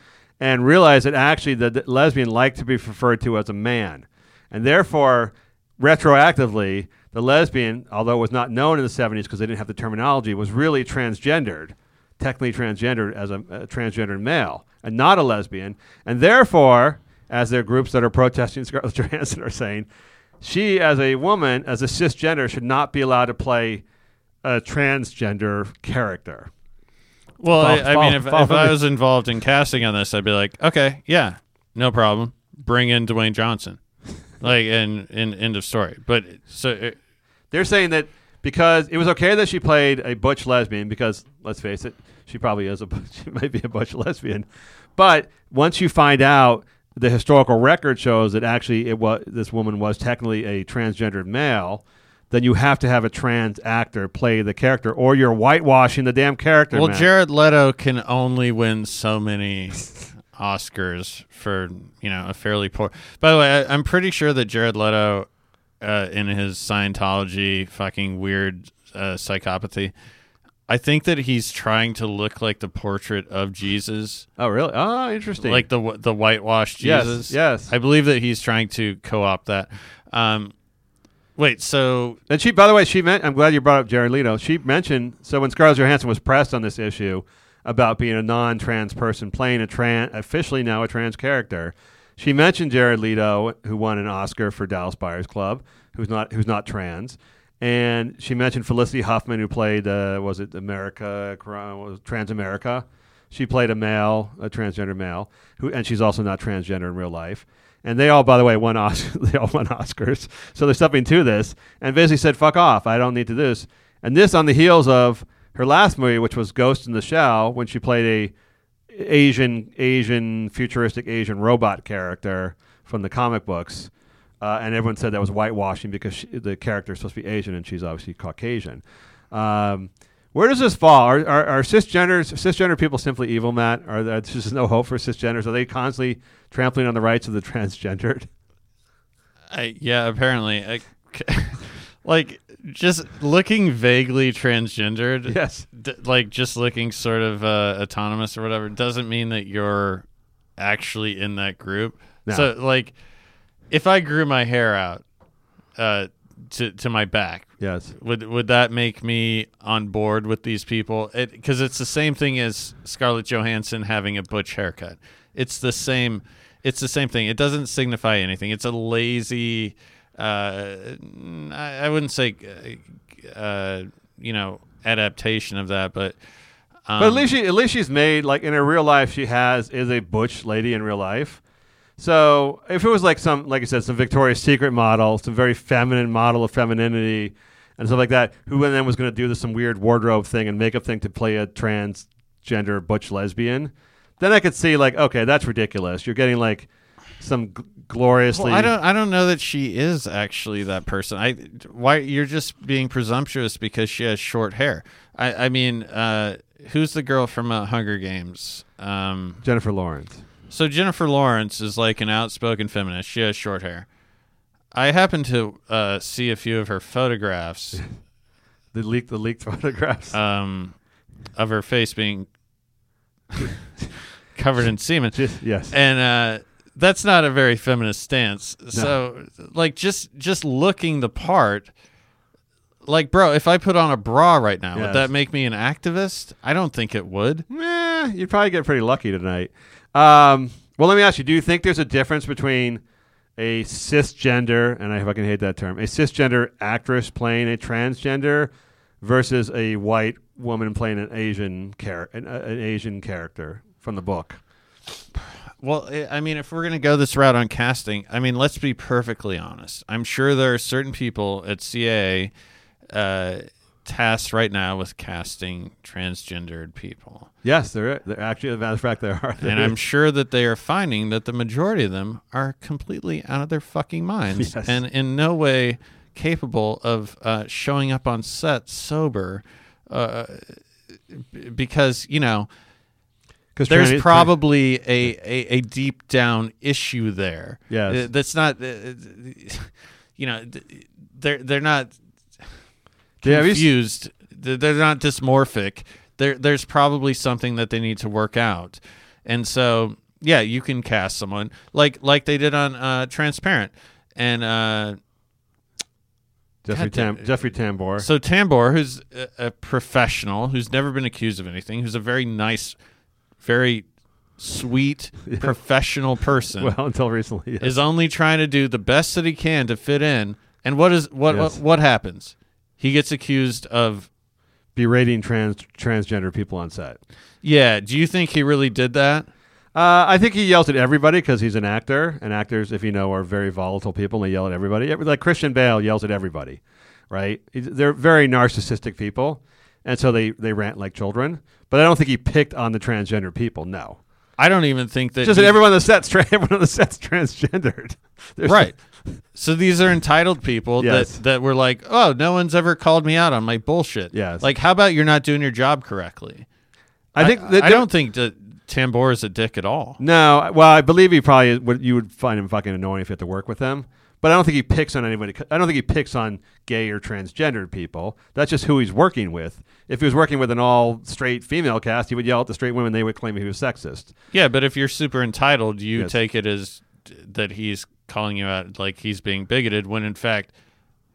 and realized that actually the lesbian liked to be referred to as a man. And therefore, retroactively, the lesbian, although it was not known in the 70s because they didn't have the terminology, was really transgendered. Technically transgendered as a transgendered male and not a lesbian. And therefore, as there are groups that are protesting Scarlett Johansson are saying, she as a woman, as a cisgender, should not be allowed to play a transgender character. Well, if I was involved in casting on this, I'd be like, okay, yeah, no problem. Bring in Dwayne Johnson. Like, and end of story. But so they're saying that because it was okay that she played a butch lesbian because, let's face it, she probably is she might be a butch lesbian. But once you find out, the historical record shows that actually this woman was technically a transgendered male, then you have to have a trans actor play the character or you're whitewashing the damn character. Well, man. Jared Leto can only win so many Oscars for, you know, a fairly poor... By the way, I'm pretty sure that Jared Leto... in his Scientology fucking weird psychopathy. I think that he's trying to look like the portrait of Jesus. Oh, really? Oh, interesting. Like the whitewashed Jesus. Yes. I believe that he's trying to co-opt that. Wait, so... And she, by the way, I'm glad you brought up Jared Leto. She mentioned, so when Scarlett Johansson was pressed on this issue about being a non-trans person, playing officially now a trans character, She mentioned Jared Leto, who won an Oscar for Dallas Buyers Club, who's not trans. And she mentioned Felicity Huffman, who played, Trans America. She played a transgender male, and she's also not transgender in real life. And they all, by the way, they all won Oscars. So there's something to this. And basically said, fuck off, I don't need to do this. And this on the heels of her last movie, which was Ghost in the Shell, when she played a futuristic Asian robot character from the comic books. And everyone said that was whitewashing because the character is supposed to be Asian and she's obviously Caucasian. Where does this fall? Are cisgender people simply evil, Matt? Are there just no hope for cisgenders? Are they constantly trampling on the rights of the transgendered? Yeah, apparently. Like, just looking vaguely transgendered, yes. Just looking sort of autonomous or whatever, doesn't mean that you're actually in that group. No. So, if I grew my hair out to my back, yes, would that make me on board with these people? Because it's the same thing as Scarlett Johansson having a butch haircut. It's the same thing. It doesn't signify anything. It's a lazy. I wouldn't say, adaptation of that, but at least she's made in her real life. She is a butch lady in real life. So if it was some Victoria's Secret model, some very feminine model of femininity and stuff like that, who then was going to do some weird wardrobe thing and makeup thing to play a transgender butch lesbian, then I could see okay, that's ridiculous. You're getting some gloriously. Well, I don't know that she is actually that person. Why you're just being presumptuous because she has short hair. I mean, who's the girl from Hunger Games? Jennifer Lawrence. So Jennifer Lawrence is an outspoken feminist. She has short hair. I happened to see a few of her photographs. the leaked photographs. Of her face being covered in semen. Yes. And that's not a very feminist stance. No. So, just looking the part, bro, if I put on a bra right now, yes, would that make me an activist? I don't think it would. You'd probably get pretty lucky tonight. Well, let me ask you, do you think there's a difference between a cisgender, and I fucking hate that term, a cisgender actress playing a transgender versus a white woman playing an Asian character from the book? Well, I mean, if we're going to go this route on casting, I mean, let's be perfectly honest. I'm sure there are certain people at CAA tasked right now with casting transgendered people. Yes, there actually, as a matter of fact, there are. And I'm sure that they are finding that the majority of them are completely out of their fucking minds, yes, and in no way capable of showing up on set sober because, there's probably a deep down issue there. Yeah, that's not, they're not confused. They're not dysmorphic. There's probably something that they need to work out, and so yeah, you can cast someone like they did on Transparent and Jeffrey Tambor. So Tambor, who's a professional, who's never been accused of anything, who's a very nice, very sweet, professional person. Well, until recently, yes, is only trying to do the best that he can to fit in. And what happens? He gets accused of berating transgender people on set. Yeah. Do you think he really did that? I think he yells at everybody because he's an actor, and actors, if you know, are very volatile people. And they yell at everybody. Like Christian Bale yells at everybody, right? They're very narcissistic people. And so they rant like children, but I don't think he picked on the transgender people. No, I don't even think that. Just that everyone on the set's transgendered, right? So these are entitled people, yes, that were like, oh, no one's ever called me out on my bullshit. Yes. How about you're not doing your job correctly? I don't think that Tambor is a dick at all. No, well, I believe he probably you would find him fucking annoying if you had to work with him. But I don't think he picks on anybody. I don't think he picks on gay or transgendered people. That's just who he's working with. If he was working with an all-straight female cast, he would yell at the straight women. They would claim he was sexist. Yeah, but if you're super entitled, you yes, take it as that he's calling you out like he's being bigoted when, in fact,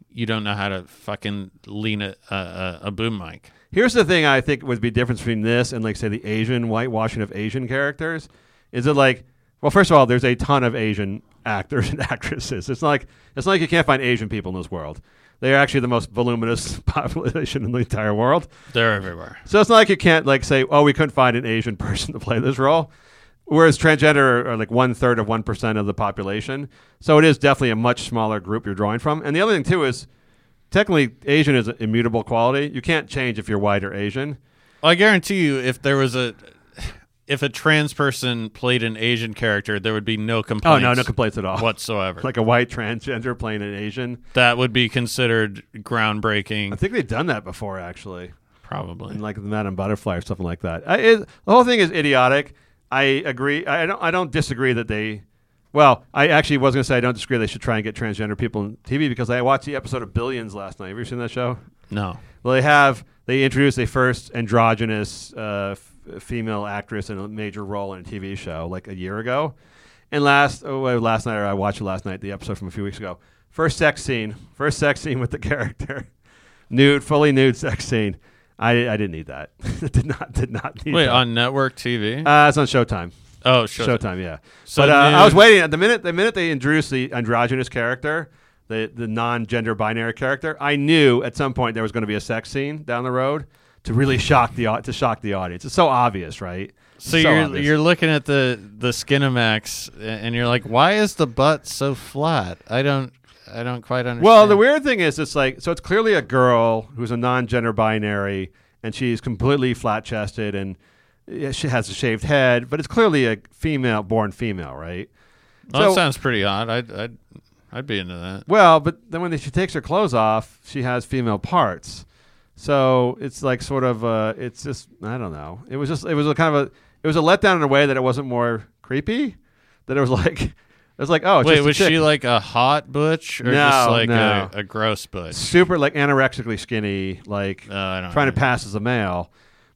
you don't know how to fucking lean a boom mic. Here's the thing I think would be difference between this and, say, the Asian whitewashing of Asian characters. Is it Well, first of all, there's a ton of Asian actors and actresses. It's not like you can't find Asian people in this world. They are actually the most voluminous population in the entire world. They're everywhere. So it's not like you can't say, oh, we couldn't find an Asian person to play this role. Whereas transgender are 1/3 of 1% of the population. So it is definitely a much smaller group you're drawing from. And the other thing, too, is technically Asian is an immutable quality. You can't change if you're white or Asian. Well, I guarantee you if a trans person played an Asian character, there would be no complaints. Oh, no complaints at all. Whatsoever. Like a white transgender playing an Asian. That would be considered groundbreaking. I think they've done that before, actually. Probably. In the Madame Butterfly or something like that. The whole thing is idiotic. I agree. I don't disagree that they... Well, I actually was going to say I don't disagree they should try and get transgender people on TV because I watched the episode of Billions last night. Have you ever seen that show? No. Well, they introduced the first androgynous female actress in a major role in a TV show a year ago. And last night, the episode from a few weeks ago. First sex scene with the character. Fully nude sex scene. I didn't need that. did not need that. Wait, on network TV? It's on Showtime. Oh, Showtime, yeah. So I was waiting. The minute they introduced the androgynous character, the non-gender binary character, I knew at some point there was going to be a sex scene down the road to really shock the audience. It's so obvious, right? So you're looking at the Skinamax and you're like, why is the butt so flat? I don't quite understand. Well, the weird thing is so it's clearly a girl who's a non-gender binary and she's completely flat-chested and she has a shaved head, but it's clearly a born female, right? Well, that sounds pretty odd. I'd be into that. Well, but then when she takes her clothes off, she has female parts. So it's it's just, I don't know. It was a letdown in a way that it wasn't more creepy. That it was like, oh, it's wait, just was a chick. She like a hot butch or no. a gross butch? Super anorexically skinny, trying to pass as a male.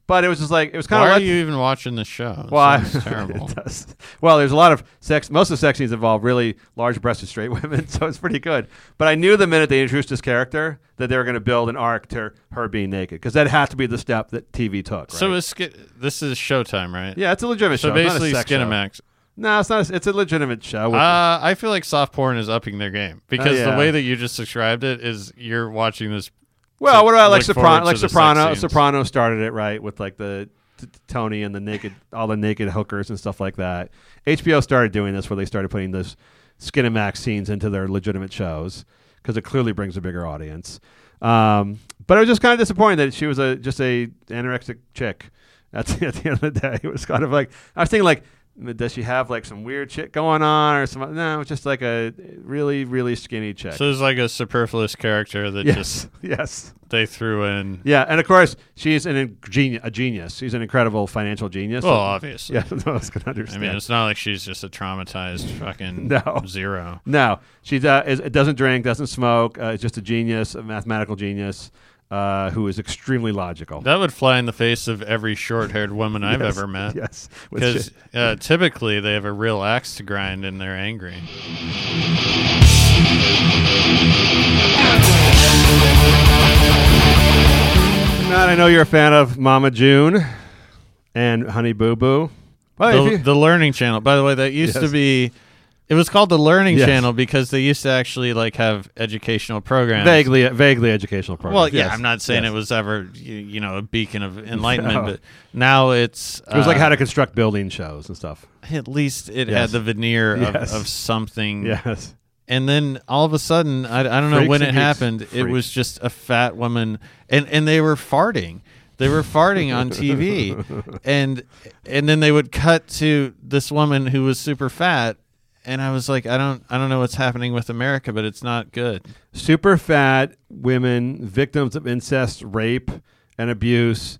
But it was why are you even watching this show? Well, it's terrible. It does. Well, there's a lot of sex. Most of the sex scenes involve really large-breasted straight women, so it's pretty good. But I knew the minute they introduced this character that they were going to build an arc to her being naked, because that has to be the step that TV took. Right? So this is Showtime, right? Yeah, it's a legitimate show. So basically, Skinamax. No, it's not. It's a legitimate show. I feel like soft porn is upping their game because the way that you just described it is you're watching this. Well, what about Soprano? Soprano started it right with the Tony and all the naked hookers and stuff like that. HBO started doing this where they started putting those Skinamax scenes into their legitimate shows because it clearly brings a bigger audience. But I was just kind of disappointed that she was just a anorexic chick. At the end of the day, it was kind of I was thinking does she have some weird shit going on or something? No, it's just a really, really skinny chick. So there's a superfluous character that they threw in. Yeah, and of course she's a genius. She's an incredible financial genius. Well, obviously. Yeah, no one else can understand. I mean, it's not like she's just a traumatized fucking zero. No, she doesn't drink, doesn't smoke. Is just a genius, a mathematical genius. Who is extremely logical. That would fly in the face of every short-haired woman I've ever met. Yes, because typically they have a real axe to grind and they're angry. Matt, I know you're a fan of Mama June and Honey Boo Boo. Well, the Learning Channel. By the way, that used to be... It was called the Learning Channel because they used to actually have educational programs. Vaguely educational programs. Well, I'm not saying it was ever a beacon of enlightenment, but now it's... It was how to construct building shows and stuff. At least it had the veneer of something. Yes. And then all of a sudden, I don't know when it happened, it was just a fat woman, and they were farting. They were farting on TV, and then they would cut to this woman who was super fat. And I was I don't know what's happening with America, but it's not good. Super fat women, victims of incest, rape, and abuse,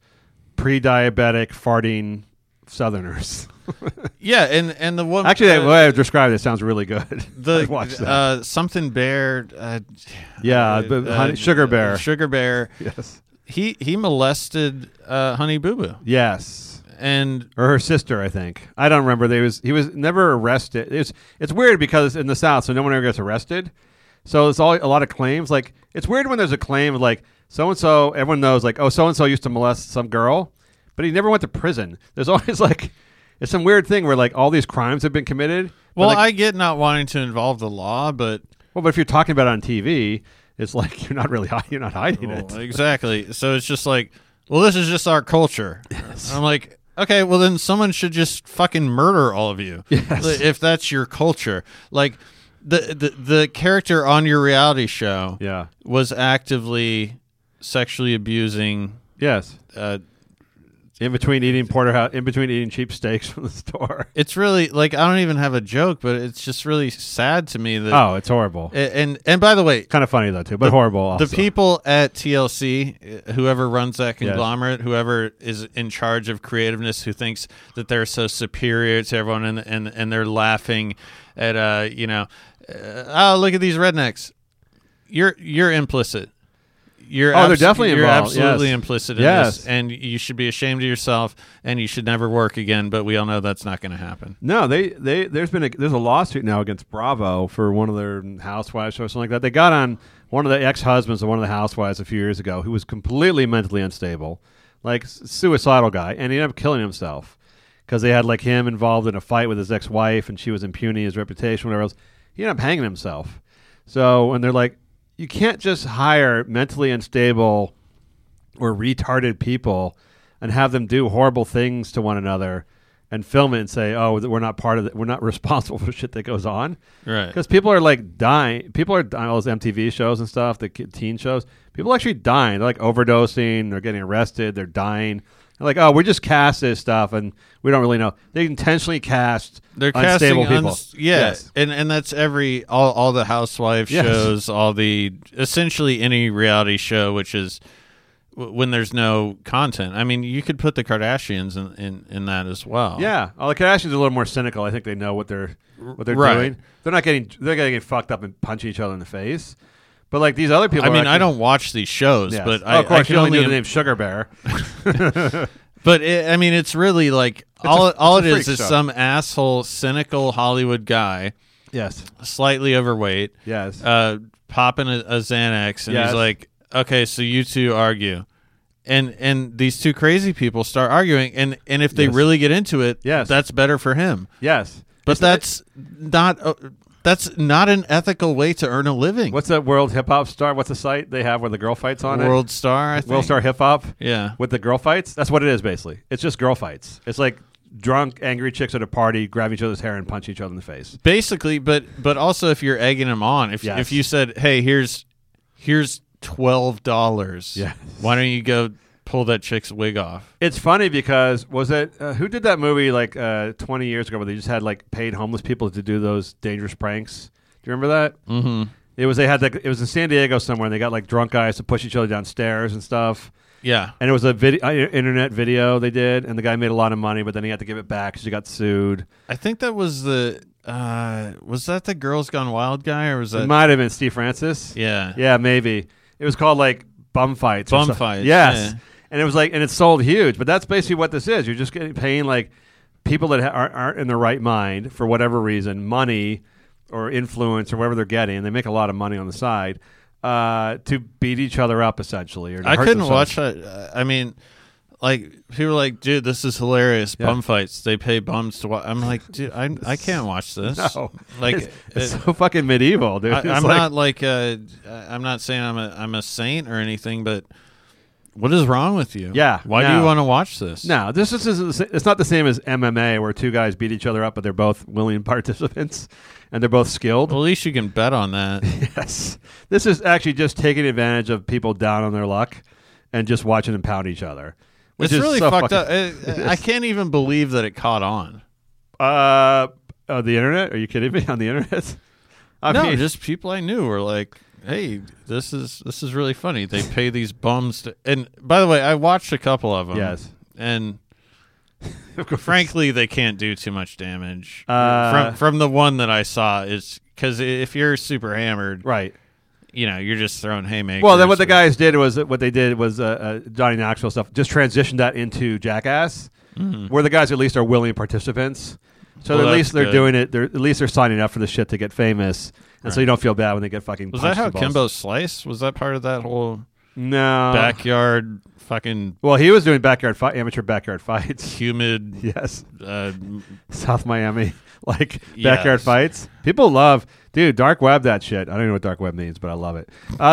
pre-diabetic, farting Southerners. Yeah, and the woman... Actually, the way I've described it sounds really good. Watch that. Something Bear... Sugar Bear. Sugar Bear. Yes. He molested Honey Boo Boo. Yes. Or her sister, I think. I don't remember. He was never arrested. It's weird because in the South, so no one ever gets arrested. So it's all a lot of claims. It's weird when there's a claim of so and so. Everyone knows so and so used to molest some girl, but he never went to prison. There's always It's some weird thing where like all these crimes have been committed. Well, like, I get not wanting to involve the law, but if you're talking about it on TV, it's like you're not hiding it. Exactly. So it's just like, well, this is just our culture. Yes. I'm like, okay, well then someone should just fucking murder all of you. Yes. If that's your culture. Like the character on your reality show was actively sexually abusing. Yes. In between eating porterhouse, in between eating cheap steaks from the store. It's really like, I don't even have a joke, but it's just really sad to me that it's horrible. And by the way, kind of funny though too, but horrible also. The people at TLC, whoever runs that conglomerate, whoever is in charge of creativeness, who thinks that they're so superior to everyone, and they're laughing at oh, look at these rednecks. You're implicit. They're definitely involved. You're absolutely implicit in this, and you should be ashamed of yourself, and you should never work again. But we all know that's not going to happen. No, there's a lawsuit now against Bravo for one of their housewives or something like that. They got on one of the ex-husbands of one of the housewives a few years ago who was completely mentally unstable, like suicidal guy, and he ended up killing himself because they had like him involved in a fight with his ex-wife, and she was impugning his reputation, whatever else. He ended up hanging himself. So, and they're like, you can't just hire mentally unstable or retarded people and have them do horrible things to one another and film it and say, "Oh, we're not part of it. We're not responsible for shit that goes on." Right? Because people are like dying. People are dying. All those MTV shows and stuff, the teen shows. People are actually dying. They're like overdosing. They're getting arrested. They're dying. They're like, "Oh, we just cast this stuff, and we don't really know." They intentionally cast. They're unstable people. Yes. And that's all the housewife shows, all the essentially any reality show, which is when there's no content. I mean, you could put the Kardashians in that as well. Yeah, the Kardashians are a little more cynical. I think they know what they're doing. They're getting fucked up and punching each other in the face. But like these other people, I mean, I don't watch these shows, but of course I can only knew the name Sugar Bear. But it's really like all it is some asshole, cynical Hollywood guy, slightly overweight, popping a Xanax, and he's like, "Okay, so you two argue," and these two crazy people start arguing, and if they really get into it, that's better for him, but that's not an ethical way to earn a living. What's that World Hip Hop Star? What's the site they have where the girl fights on it? World Star, I think. World Star Hip Hop? Yeah. With the girl fights? That's what it is, basically. It's just girl fights. It's like drunk, angry chicks at a party grab each other's hair and punch each other in the face. Basically, but also if you're egging them on, if you said, hey, here's $12, why don't you go pull that chick's wig off? It's funny because who did that movie 20 years ago where they just had like paid homeless people to do those dangerous pranks? Do you remember that? Mm-hmm. It was in San Diego somewhere, and they got like drunk guys to push each other downstairs and stuff. Yeah, and it was internet video they did, and the guy made a lot of money, but then he had to give it back because he got sued. I think that was the Girls Gone Wild guy, or was that? It might have been Steve Francis. Yeah, maybe it was called like Bum Fights. Bum Fights. Yes. Yeah. And it was like, and it sold huge, but that's basically what this is. You're just paying like people that aren't in their right mind for whatever reason, money or influence or whatever they're getting. They make a lot of money on the side to beat each other up, essentially. Or I couldn't watch that. I mean, like people are like, dude, this is hilarious. Yeah. Bum fights. They pay bums to watch. I'm like, dude, I can't watch this. No, like it's so fucking medieval, dude. I'm not saying I'm a saint or anything, but. What is wrong with you? Yeah. Why do you want to watch this? No, this is it's not the same as MMA where two guys beat each other up, but they're both willing participants and they're both skilled. Well, at least you can bet on that. Yes. This is actually just taking advantage of people down on their luck and just watching them pound each other. It's really so fucked up. I can't even believe that it caught on. The internet? Are you kidding me? On the internet? I mean, just people I knew were like, hey, this is really funny. They pay these bums to, and by the way, I watched a couple of them. Yes, and frankly, they can't do too much damage from the one that I saw. Is because if you're super hammered, right? You know, you're just throwing haymakers. Well, then what they did was Johnny Knoxville stuff. Just transitioned that into Jackass, where the guys at least are willing participants. So at least they're doing it. They're at least they're signing up for the shit to get famous. And so you don't feel bad when they get fucking punched. Was that how Kimbo Slice? Was that part of that whole... No. Backyard fucking... Well, he was doing amateur backyard fights. Humid. Yes. South Miami. Like, backyard fights. People love... Dude, dark web that shit. I don't even know what dark web means, but I love it.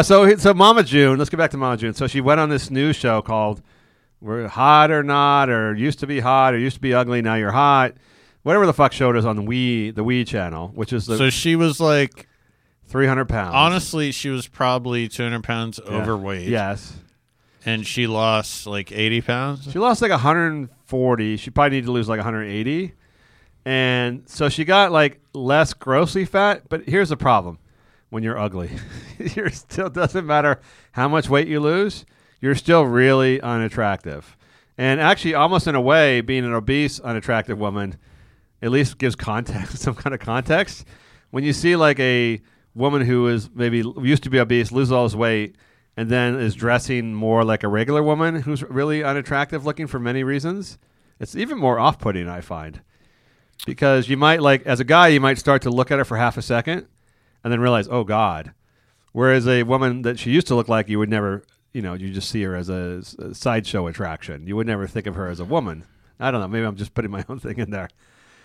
So Mama June, let's get back to Mama June. So she went on this new show called We're Hot or Not, or Used to be Hot, or Used to be Ugly, Now You're Hot. Whatever the fuck show it is on the Wii channel, which is the... So she was like... 300 pounds. Honestly, she was probably 200 pounds overweight. Yes. And she lost like 80 pounds? She lost like 140. She probably needed to lose like 180. And so she got like less grossly fat. But here's the problem. When you're ugly, you're still, doesn't matter how much weight you lose, you're still really unattractive. And actually, almost in a way, being an obese, unattractive woman at least gives context, some kind of context. When you see like a... woman who is maybe used to be obese, loses all his weight, and then is dressing more like a regular woman who's really unattractive looking for many reasons. It's even more off-putting, I find. Because you might, like, as a guy, you might start to look at her for half a second and then realize, oh, God. Whereas a woman that she used to look like, you would never, you know, you just see her as a sideshow attraction. You would never think of her as a woman. I don't know. Maybe I'm just putting my own thing in there.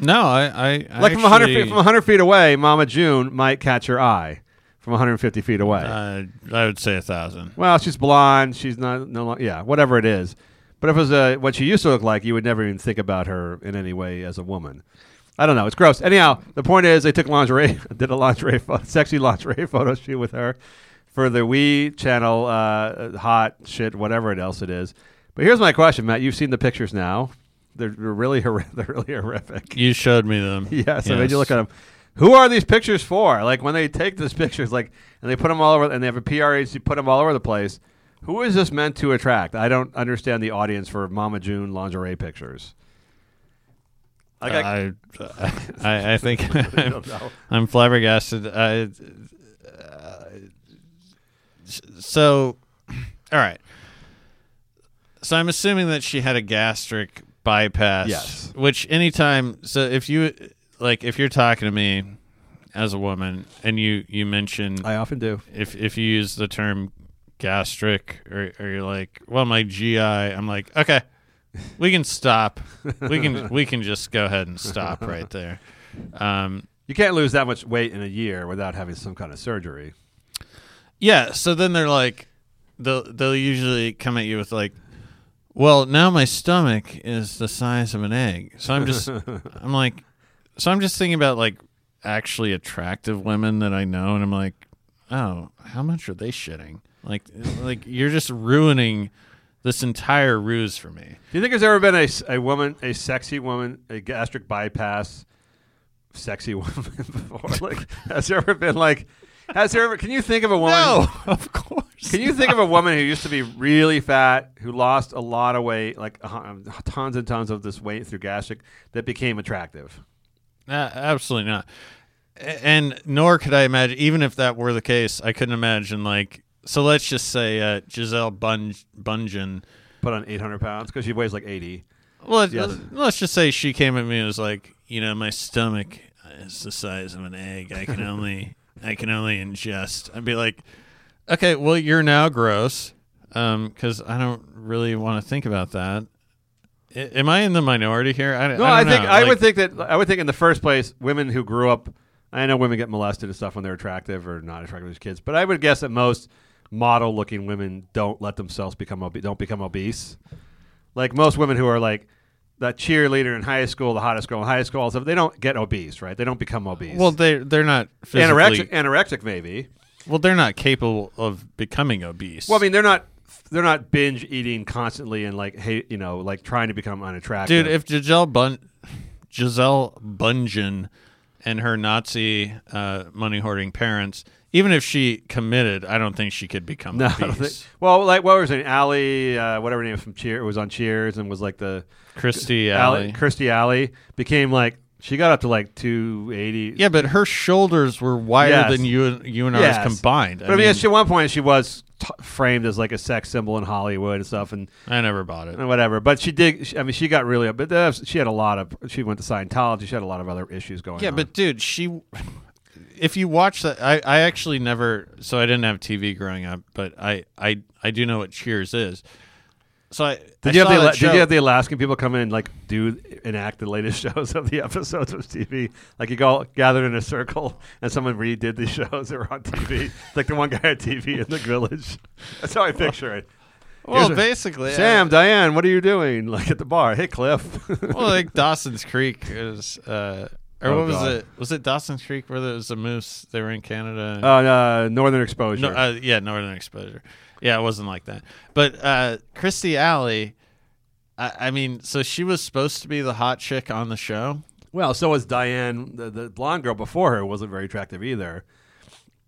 No, I like, actually, from 100 feet away, Mama June might catch her eye from 150 feet away. I would say 1,000. Well, she's blonde. She's not, no, yeah, whatever it is. But if it was what she used to look like, you would never even think about her in any way as a woman. I don't know. It's gross. Anyhow, the point is they took lingerie, did a sexy lingerie photo shoot with her for the Wii channel, hot shit, whatever else it is. But here's my question, Matt. You've seen the pictures now. They're really horrific. You showed me them. Yes, I made you look at them. Who are these pictures for? Like, when they take these pictures, like, and they put them all over, and they have a PR agency put them all over the place. Who is this meant to attract? I don't understand the audience for Mama June lingerie pictures. Like, I think I'm flabbergasted. So, all right. So I'm assuming that she had a gastric bypass. Yes. Which anytime, so if you're talking to me as a woman and you mention, I often do. If you use the term gastric or you're like, well, my GI, I'm like, okay, we can stop. we can just go ahead and stop right there. You can't lose that much weight in a year without having some kind of surgery. Yeah. So then they're like, they'll usually come at you with like, well, now my stomach is the size of an egg. So I'm just thinking about like actually attractive women that I know, and I'm like, oh, how much are they shitting? Like you're just ruining this entire ruse for me. Do you think there's ever been a sexy woman, a gastric bypass sexy woman before? Like, has there ever been like... Can you think of a woman? No, of course. Can you think of a woman who used to be really fat, who lost a lot of weight, like tons and tons of this weight through gastric, that became attractive? Absolutely not. And nor could I imagine, even if that were the case, I couldn't imagine, like, so let's just say Gisele Bundchen. Put on 800 pounds because she weighs like 80. Well, let's just say she came at me and was like, you know, my stomach is the size of an egg. I can only ingest. I'd be like, okay, well, you're now gross, because I don't really want to think about that. Am I in the minority here? I would think in the first place, women who grew up, I know women get molested and stuff when they're attractive or not attractive as kids, but I would guess that most model-looking women don't let themselves become obese. Like most women who are like that cheerleader in high school, the hottest girl in high school, all stuff, they don't get obese, right? They don't become obese. Well, they're not physically... Anorexic maybe. Well, they're not capable of becoming obese. Well, I mean, they're not binge eating constantly and like, hey, you know, like trying to become unattractive. Dude, if Gisele Bundchen and her Nazi money hoarding parents, even if she committed, I don't think she could become obese. Well, like what was it, Allie, whatever name from Cheers, was on Cheers and was like the Kirstie Alley became like, she got up to like 280. Yeah, but her shoulders were wider than you and ours combined. But I mean, at one point she was framed as like a sex symbol in Hollywood and stuff, and I never bought it and whatever. But she did. She got really up. But she went to Scientology. She had a lot of other issues going on. Yeah, but dude, she. if you watch that, I actually never, so I didn't have TV growing up, but I do know what Cheers is. So did you have the Alaskan people come in and like enact the latest shows of the episodes of TV? Like you go gathered in a circle and someone redid the shows that were on TV. Like the one guy on TV in the village. That's how I picture it. Well, basically, Sam, Diane, what are you doing? Like at the bar? Hey, Cliff. Well, like Dawson's Creek is, was it? Was it Dawson's Creek where there was a moose? They were in Canada. Northern Exposure. Northern Exposure. Yeah, it wasn't like that. But Christy Alley, so she was supposed to be the hot chick on the show. Well, so was Diane. The blonde girl before her wasn't very attractive either.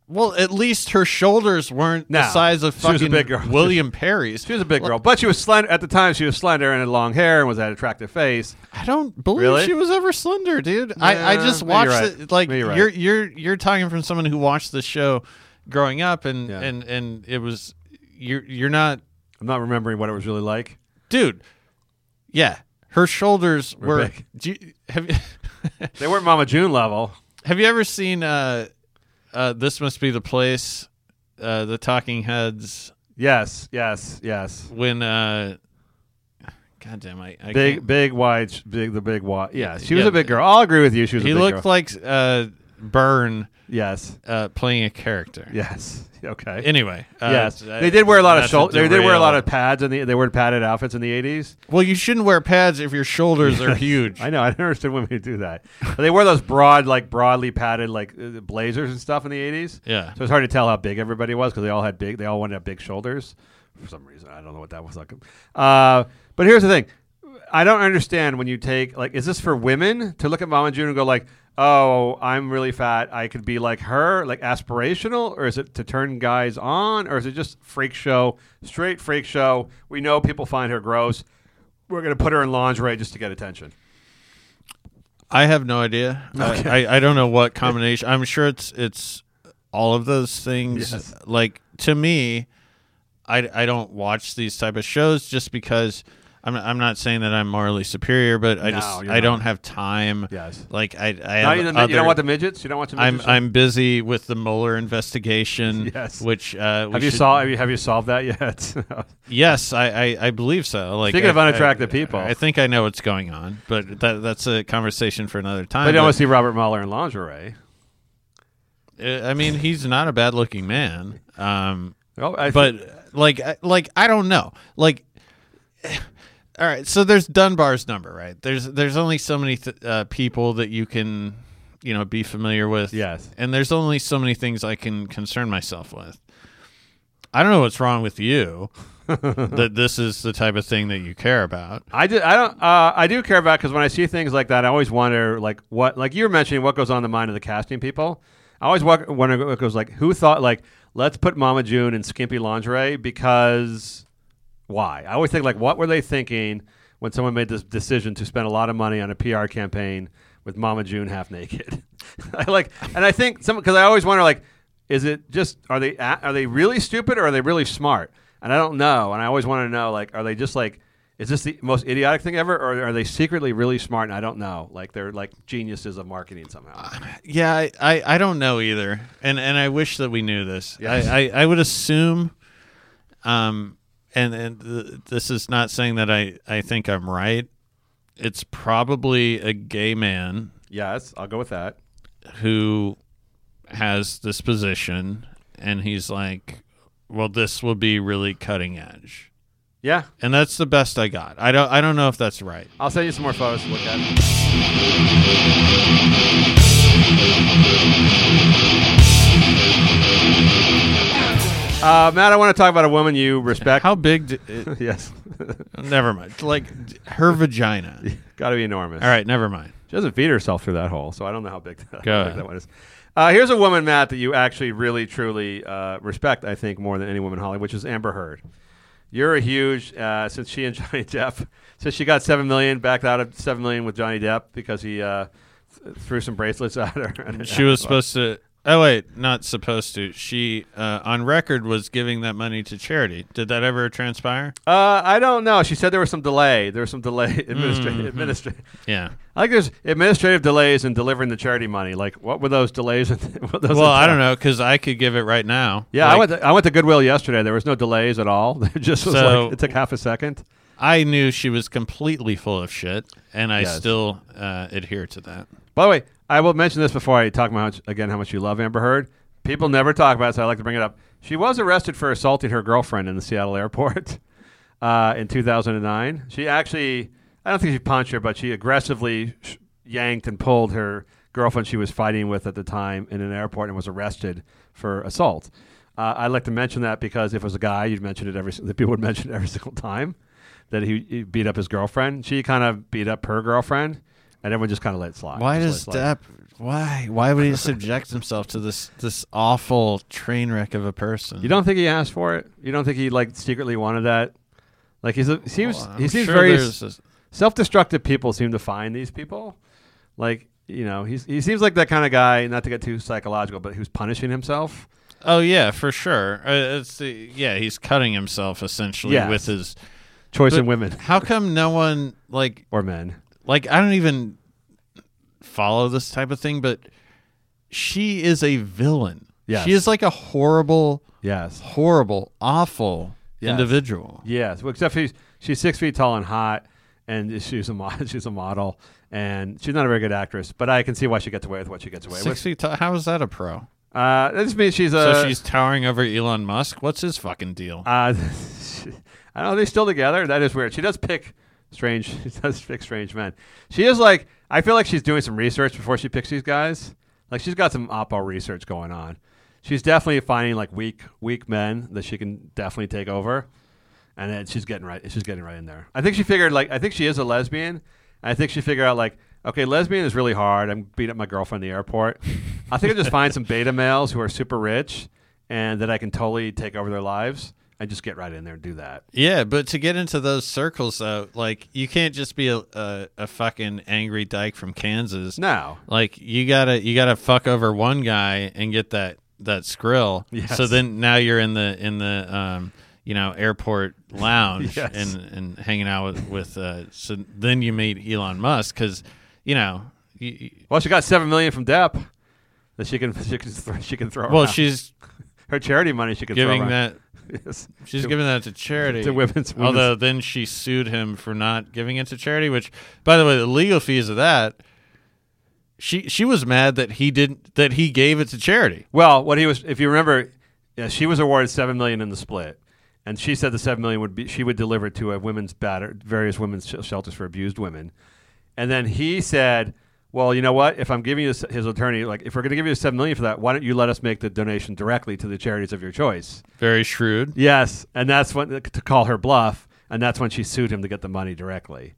Well, at least her shoulders weren't the size of fucking William Perry's. She was a big girl. But she was slender. At the time, she was slender and had long hair and was that attractive face. I don't believe she was ever slender, dude. Yeah, I just watched it. Like, you're talking from someone who watched the show growing up, and it was... You're not... I'm not remembering what it was really like. Dude. Yeah. Her shoulders were... big. They weren't Mama June level. Have you ever seen This Must Be the Place, The Talking Heads? Yes. When... Goddamn, I Big, wide. Yeah, she was a big girl. I'll agree with you. She was a big girl. He looked like Byrne... Yes. Playing a character. Yes. Okay. Anyway. Yes. They did wear a lot of pads, and they wore padded outfits in the 80s. Well, you shouldn't wear pads if your shoulders are huge. I know. I don't understand women who do that. But they wore those broadly padded blazers and stuff in the 80s. Yeah. So it's hard to tell how big everybody was because they all wanted to have big shoulders for some reason. I don't know what that was like. But here's the thing. I don't understand when you take is this for women to look at Mama June and go like, oh, I'm really fat, I could be like her, like aspirational, or is it to turn guys on, or is it just straight freak show? We know people find her gross. We're going to put her in lingerie just to get attention. I have no idea. Okay. I don't know what combination. I'm sure it's all of those things. Yes. To me, I don't watch these type of shows just because I'm not saying that I'm morally superior, but I don't have time. Yes. You don't want the midgets? You don't want the midgets? I'm busy with the Mueller investigation. Yes. Which have you solved that yet? Yes, I believe so. Speaking of unattractive people, I think I know what's going on, but that's a conversation for another time. But you don't want to see Robert Mueller in lingerie. He's not a bad-looking man. I don't know. All right, so there's Dunbar's number, right? There's only so many people that you can, be familiar with. Yes. And there's only so many things I can concern myself with. I don't know what's wrong with you that this is the type of thing that you care about. I do care about, because when I see things like that, I always wonder what, you were mentioning, what goes on in the mind of the casting people. I always wonder what goes who thought let's put Mama June in skimpy lingerie because. Why? I always think what were they thinking when someone made this decision to spend a lot of money on a PR campaign with Mama June half naked? I think because I always wonder is it just are they really stupid or are they really smart? And I don't know. And I always want to know are they just is this the most idiotic thing ever, or are they secretly really smart and I don't know? They're geniuses of marketing somehow. Yeah, I don't know either, and I wish that we knew this. Yes. I would assume. This is not saying that I think I'm right. It's probably a gay man. Yes, I'll go with that. Who has this position, and he's well, this will be really cutting edge. Yeah. And that's the best I got. I don't know if that's right. I'll send you some more photos to look at. Matt, I want to talk about a woman you respect. How big? Yes. Never mind. Her vagina. Got to be enormous. All right, never mind. She doesn't feed herself through that hole, so I don't know how big that one is. Here's a woman, Matt, that you actually really, truly respect, I think, more than any woman in Hollywood, which is Amber Heard. You're a huge, since she and Johnny Depp, since she got $7 million, backed out of $7 million with Johnny Depp because he threw some bracelets at her. She was supposed to... Oh, wait, not supposed to. She, on record, was giving that money to charity. Did that ever transpire? I don't know. She said there was some delay. There was some delay. Administrative. Yeah. I think there's administrative delays in delivering the charity money. Like, what were those delays? I don't know, because I could give it right now. Yeah, like, I went to Goodwill yesterday. There was no delays at all. It just was it took half a second. I knew she was completely full of shit, and I still adhere to that. By the way, I will mention this before I talk about how much you love Amber Heard. People never talk about it, so I like to bring it up. She was arrested for assaulting her girlfriend in the Seattle airport in 2009. She actually, I don't think she punched her, but she aggressively yanked and pulled her girlfriend she was fighting with at the time in an airport and was arrested for assault. I like to mention that because if it was a guy, people would mention it every single time that he beat up his girlfriend. She kind of beat up her girlfriend. And everyone just kind of let it slide. Why would he subject himself to this awful train wreck of a person? You don't think he asked for it? You don't think he secretly wanted that? Like he seems very self-destructive. People seem to find these people. Like, you know, he seems like that kind of guy. Not to get too psychological, but who's punishing himself. Oh yeah, for sure. He's cutting himself essentially with his choice in women. How come no one or men? Like, I don't even follow this type of thing, but she is a villain. Yes. She is like a horrible, horrible, awful individual. Yes, well, except she's 6 feet tall and hot, and she's a model, and she's not a very good actress, but I can see why she gets away with what she gets away with. 6 feet tall? How is that a pro? That just means So she's towering over Elon Musk? What's his fucking deal? I don't know. Are they still together? That is weird. She does pick... Strange. Does pick strange men. She is like, I feel like she's doing some research before she picks these guys. Like, she's got some oppo research going on. She's definitely finding weak men that she can definitely take over, and then she's getting right in there. I think she figured I think she is a lesbian. I think she figured out okay, lesbian is really hard. I'm beat up my girlfriend in the airport. I think I just find some beta males who are super rich and that I can totally take over their lives. I just get right in there and do that. Yeah, but to get into those circles, though, you can't just be a fucking angry dyke from Kansas. No. You gotta fuck over one guy and get that skrill. Yes. So then now you're in the airport lounge yes. and hanging out with so then you meet Elon Musk because she got $7 million from Depp that she can throw. Well, around. She's her charity money she can throw around. Yes. She's giving that to charity. To women's. Although then she sued him for not giving it to charity, which, by the way, the legal fees of that, she was mad that he gave it to charity. Well, if you remember, she was awarded $7 million in the split, and she said the $7 million she would deliver it to various women's shelters for abused women, and then he said, well, you know what? If I'm giving you his attorney, if we're going to give you $7 million for that, why don't you let us make the donation directly to the charities of your choice? Very shrewd. Yes, and that's when to call her bluff, and that's when she sued him to get the money directly.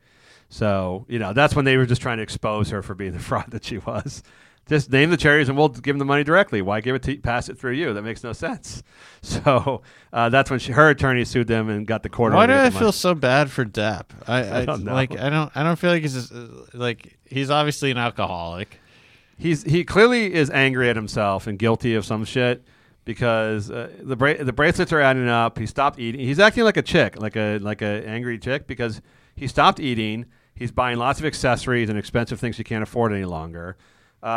So that's when they were just trying to expose her for being the fraud that she was. Just name the charities, and we'll give them the money directly. Why give it to pass it through you? That makes no sense. So that's when her attorney sued them and got the court. Why do I feel so bad for Depp? I don't know. I don't feel like he's just, he's obviously an alcoholic. He clearly is angry at himself and guilty of some shit because the bracelets are adding up. He stopped eating. He's acting like a chick, like a angry chick because he stopped eating. He's buying lots of accessories and expensive things he can't afford any longer.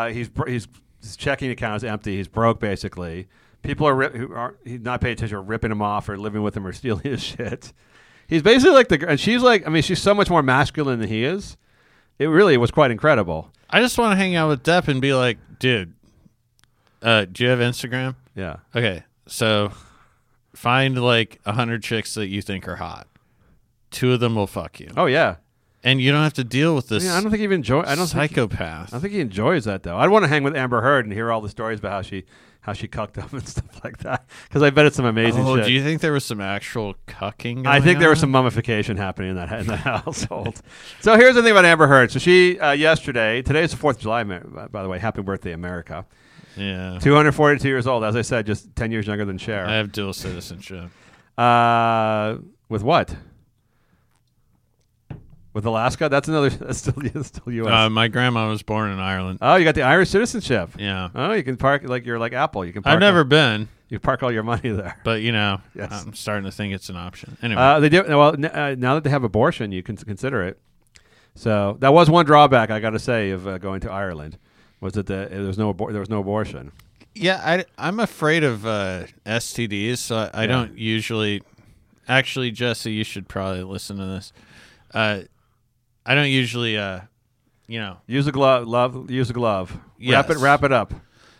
His checking account is empty. He's broke basically. People who are not paying attention are ripping him off or living with him or stealing his shit. He's basically and she's she's so much more masculine than he is. It really was quite incredible. I just want to hang out with Depp and be like, dude, do you have Instagram? Yeah. Okay, so find 100 chicks that you think are hot. 2 of them will fuck you. Oh, yeah. And you don't have to deal with this I don't think he even psychopath. I don't think he enjoys that, though. I'd want to hang with Amber Heard and hear all the stories about how she cucked up and stuff like that because I bet it's some amazing shit. Do you think there was some actual cucking going on? I think there was some mummification happening in that household. So here's the thing about Amber Heard. So she, today's the 4th of July, by the way. Happy birthday, America. Yeah. 242 years old. As I said, just 10 years younger than Cher. I have dual citizenship. With what? With Alaska? That's another. That's still U.S. My grandma was born in Ireland. Oh, you got the Irish citizenship. Yeah. Oh, you can park like you're like Apple. You can. Park I've never been. You park all your money there. But you know, yes. I'm starting to think it's an option. Anyway, they do. Well, now that they have abortion, you can consider it. So that was one drawback I got to say of going to Ireland was that there was no abortion. Yeah, I'm afraid of STDs, so I don't usually. Actually, Jesse, you should probably listen to this. I don't usually, use a glove. Love, use a glove. Yes. Wrap it up.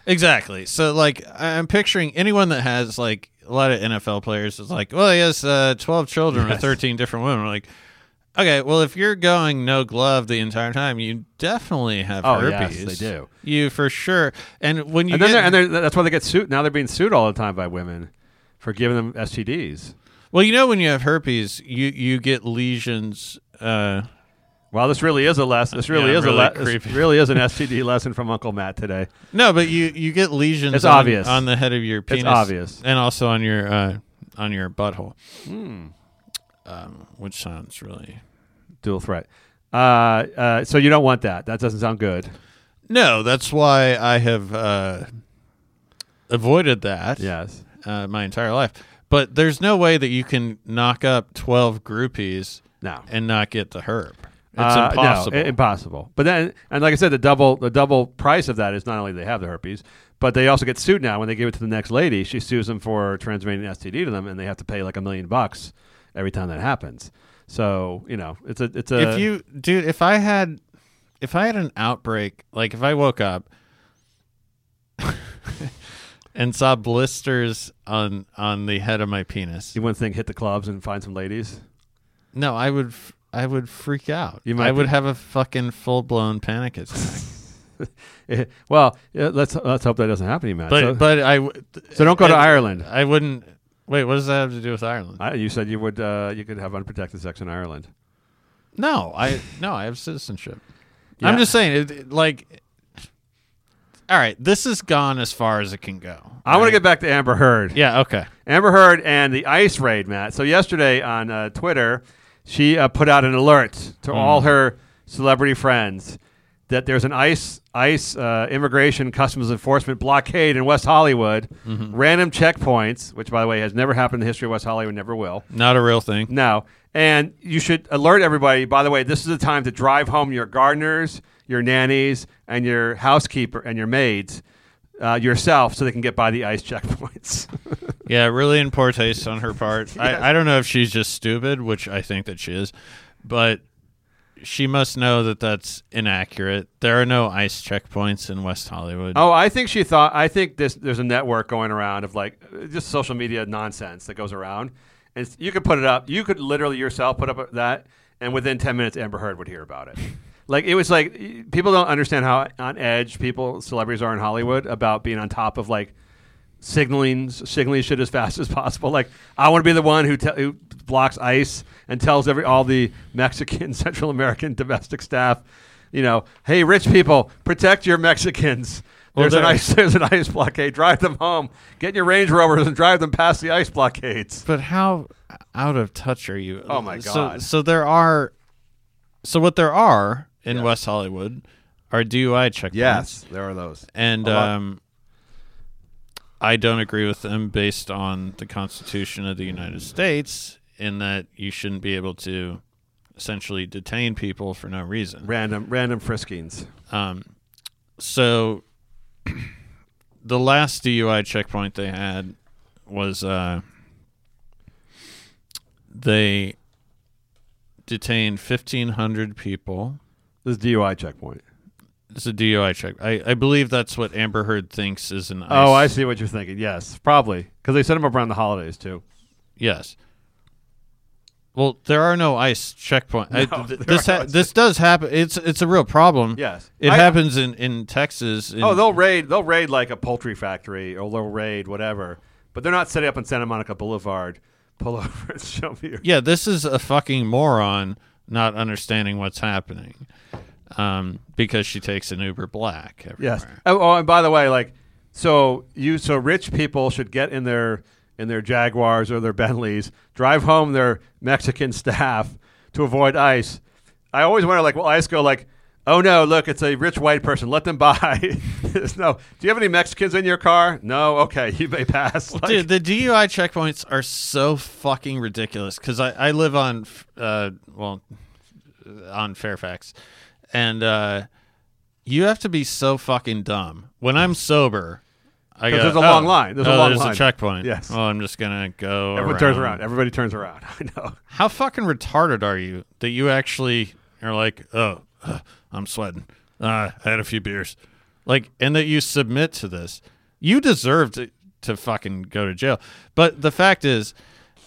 Exactly. So, like, I'm picturing anyone that has like a lot of NFL players is like, well, he has 12 children with 13 different women. We're like, okay, well, if you're going no glove the entire time, you definitely have herpes. Yes, they do. You for sure. And when you that's why they get sued. Now they're being sued all the time by women for giving them STDs. Well, you know, when you have herpes, you get lesions. Wow, this really is a lesson. This really is an STD lesson from Uncle Matt today. No, but you get lesions. It's obvious on the head of your penis. It's obvious, and also on your butthole, which sounds really dual threat. So you don't want that. That doesn't sound good. No, that's why I have avoided that. Yes, my entire life. But there's no way that you can knock up 12 groupies. No. And not get the herb. It's impossible. No, impossible. But then, and like I said, the double price of that is not only they have the herpes, but they also get sued now when they give it to the next lady. She sues them for transmitting an STD to them, and they have to pay like $1 million every time that happens. So it's a. If I had an outbreak, like if I woke up and saw blisters on the head of my penis, you wouldn't think hit the clubs and find some ladies. No, I would freak out. I would have a fucking full-blown panic attack. Well, let's hope that doesn't happen to you, Matt. So don't go to Ireland. I wouldn't. Wait, what does that have to do with Ireland? You said you would. You could have unprotected sex in Ireland. No, I have citizenship. Yeah. I'm just saying, like. All right, this has gone as far as it can go. I want to get back to Amber Heard. Yeah, okay. Amber Heard and the ICE raid, Matt. So yesterday on Twitter, she put out an alert to all her celebrity friends that there's an ICE immigration customs enforcement blockade in West Hollywood, random checkpoints, which, by the way, has never happened in the history of West Hollywood, never will. Not a real thing. No. And you should alert everybody, by the way, this is the time to drive home your gardeners, your nannies, and your housekeeper, and your maids, yourself, so they can get by the ICE checkpoints. Yeah, really in poor taste on her part. Yes. I don't know if she's just stupid, which I think that she is, but she must know that that's inaccurate. There are no ICE checkpoints in West Hollywood. Oh, I think she thought. I think there's a network going around of like just social media nonsense that goes around, and you could put it up. You could literally yourself put up that, and within 10 minutes, Amber Heard would hear about it. Like, it was like, people don't understand how on edge celebrities are in Hollywood about being on top of, like, signaling shit as fast as possible. Like, I want to be the one who blocks ICE and tells all the Mexican, Central American domestic staff, hey, rich people, protect your Mexicans. There's an ICE blockade. Drive them home. Get your Range Rovers and drive them past the ICE blockades. But how out of touch are you? Oh, my God. So what there are... in West Hollywood are DUI checkpoints. Yes, there are those. And I don't agree with them based on the Constitution of the United States in that you shouldn't be able to essentially detain people for no reason. Random friskings. So the last DUI checkpoint they had was they detained 1,500 people. This is a DUI checkpoint. It's a DUI check. I believe that's what Amber Heard thinks is an ICE. Oh, I see what you're thinking. Yes, probably. Because they set them up around the holidays, too. Yes. Well, there are no ICE checkpoints. This does happen. It's a real problem. Yes. It happens in Texas. They'll raid like a poultry factory, or they'll raid whatever. But they're not setting up on Santa Monica Boulevard. Pull over and show me. Yeah, this is a fucking moron not understanding what's happening because she takes an Uber Black everywhere. Yes. Oh, and by the way, like, so rich people should get in their Jaguars or their Bentleys, drive home their Mexican staff to avoid ICE, I always wonder, like, will AYSO like, oh no, look, it's a rich white person. Let them buy. No. Do you have any Mexicans in your car? No. Okay, you may pass. Like, dude, the DUI checkpoints are so fucking ridiculous because I live on, on Fairfax, and you have to be so fucking dumb. When I'm sober, I go, there's a long line. There's a long line. There's a checkpoint. Yes. Oh, I'm just gonna go. Everyone turns around. Everybody turns around. I know. How fucking retarded are you that you actually are like, oh, I'm sweating. I had a few beers, like, and that you submit to this. You deserve to fucking go to jail. But the fact is,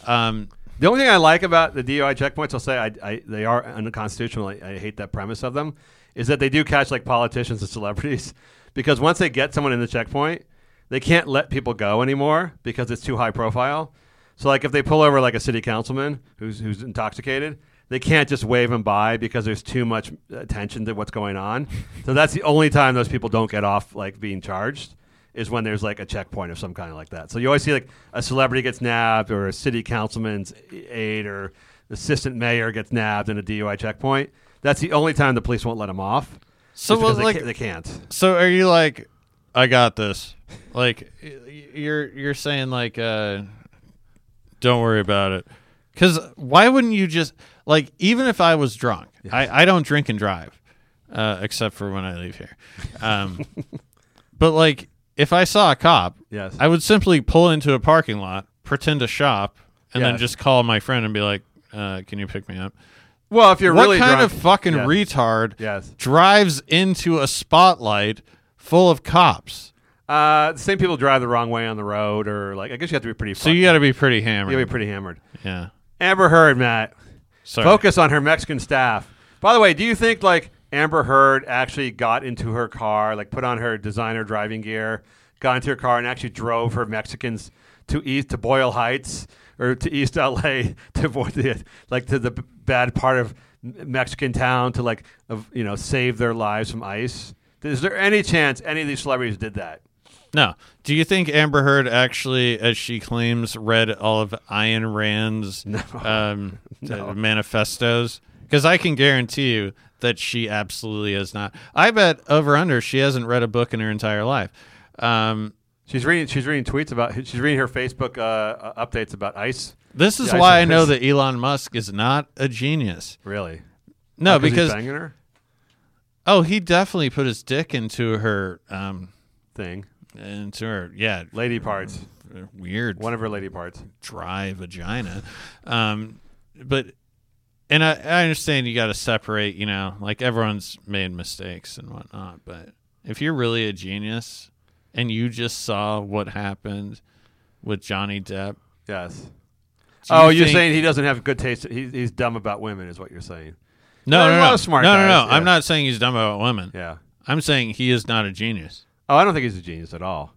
the only thing I like about the DUI checkpoints, I'll say, they are unconstitutional. I hate that premise of them, is that they do catch like politicians and celebrities, because once they get someone in the checkpoint, they can't let people go anymore because it's too high profile. So like if they pull over like a city councilman who's intoxicated, they can't just wave him by because there's too much attention to what's going on. So that's the only time those people don't get off like being charged, is when there's like a checkpoint of some kind like that. So you always see like a celebrity gets nabbed, or a city councilman's aide or assistant mayor gets nabbed in a DUI checkpoint. That's the only time the police won't let him off. So well, like, they can't. So are you like, I got this? Like you're saying like, don't worry about it. Because why wouldn't you just, like, even if I was drunk, yes. I don't drink and drive, except for when I leave here. But, like, if I saw a cop, yes. I would simply pull into a parking lot, pretend to shop, and yes. then just call my friend and be like, can you pick me up? Well, if you're what really drunk. What kind of fucking yes. retard yes. drives into a spotlight full of cops? The same people drive the wrong way on the road, or, like, I guess you have to be pretty fucked. So you got to be pretty hammered. You got to be pretty hammered. Yeah. Amber Heard, Matt. Sorry. Focus on her Mexican staff. By the way, do you think, like, Amber Heard actually got into her car, like, put on her designer driving gear, got into her car, and actually drove her Mexicans to Boyle Heights or to East L.A. to avoid the, like, to the bad part of Mexican town to, like, you know, save their lives from ICE? Is there any chance any of these celebrities did that? No. Do you think Amber Heard actually, as she claims, read all of Ayn Rand's manifestos? Because I can guarantee you that she absolutely has not. I bet over under she hasn't read a book in her entire life. She's reading tweets about. She's reading her Facebook updates about ICE. This is why I know that Elon Musk is not a genius. Really? No, because he's banging her? Oh, he definitely put his dick into her thing. Into her, yeah, lady parts. Weird. One of her lady parts. Dry vagina. But I understand you got to separate, you know, like everyone's made mistakes and whatnot. But if you're really a genius and you just saw what happened with Johnny Depp. Yes. You're saying he doesn't have good taste. He's dumb about women is what you're saying. No. Yeah. I'm not saying he's dumb about women. Yeah. I'm saying he is not a genius. Oh, I don't think he's a genius at all.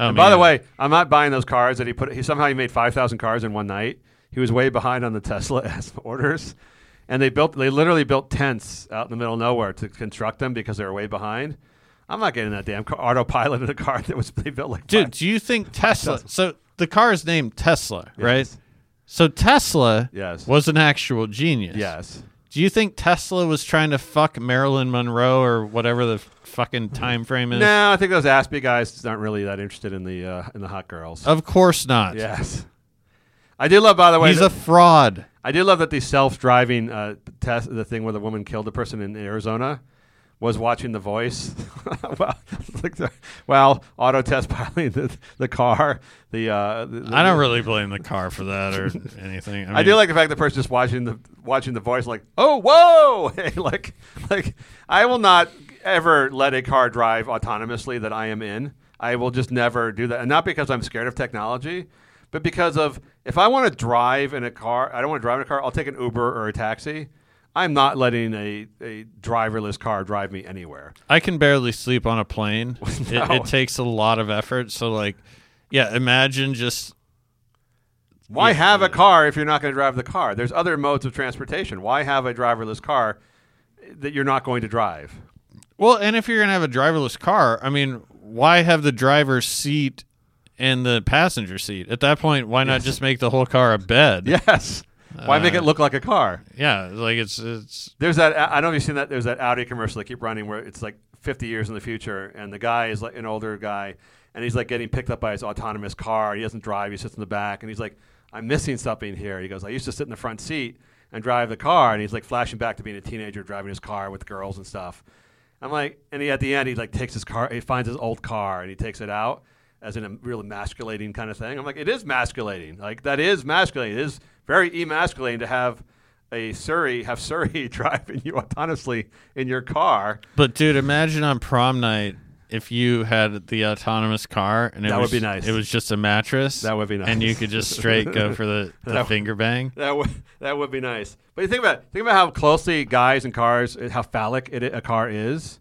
And by the way, I'm not buying those cars that he put. He made 5,000 cars in one night. He was way behind on the Tesla orders, and they literally built tents out in the middle of nowhere to construct them because they were way behind. I'm not getting that damn autopilot in a car that was they built like. Dude, do you think Tesla? So the car is named Tesla, right? Yes. So Tesla was an actual genius. Yes. Do you think Tesla was trying to fuck Marilyn Monroe or whatever the fucking time frame is? No, I think those Aspie guys aren't really that interested in the hot girls. Of course not. Yes. I do love, by the way. He's a fraud. I do love that the self-driving test, the thing where the woman killed the person in Arizona, was watching The Voice. Well, auto test piloting the car. I don't really blame the car for that or anything. I mean, I do like the fact that the person just watching the Voice, like, oh, whoa, hey, like I will not ever let a car drive autonomously that I am in. I will just never do that, and not because I'm scared of technology, but because of if I want to drive in a car, I don't want to drive in a car. I'll take an Uber or a taxi. I'm not letting a driverless car drive me anywhere. I can barely sleep on a plane. No. It takes a lot of effort. So, like, yeah, imagine just... Why have a car if you're not going to drive the car? There's other modes of transportation. Why have a driverless car that you're not going to drive? Well, and if you're going to have a driverless car, I mean, why have the driver's seat and the passenger seat? At that point, why not just make the whole car a bed? Yes. Why make it look like a car? Yeah, like it's. There's that. I don't know if you've seen that. There's that Audi commercial they keep running where it's like 50 years in the future, and the guy is like an older guy, and he's like getting picked up by his autonomous car. He doesn't drive. He sits in the back, and he's like, "I'm missing something here." He goes, "I used to sit in the front seat and drive the car," and he's like flashing back to being a teenager driving his car with girls and stuff. I'm like, and he at the end he like takes his car. He finds his old car and he takes it out as in a real emasculating kind of thing. I'm like, it is masculating. Like that is masculating. It is very emasculating to have a Surrey driving you autonomously in your car. But dude, imagine on prom night if you had the autonomous car and that would be nice. It was just a mattress. That would be nice. And you could just straight go for the finger bang. That would be nice. But you think about how closely guys and cars, how phallic a car is.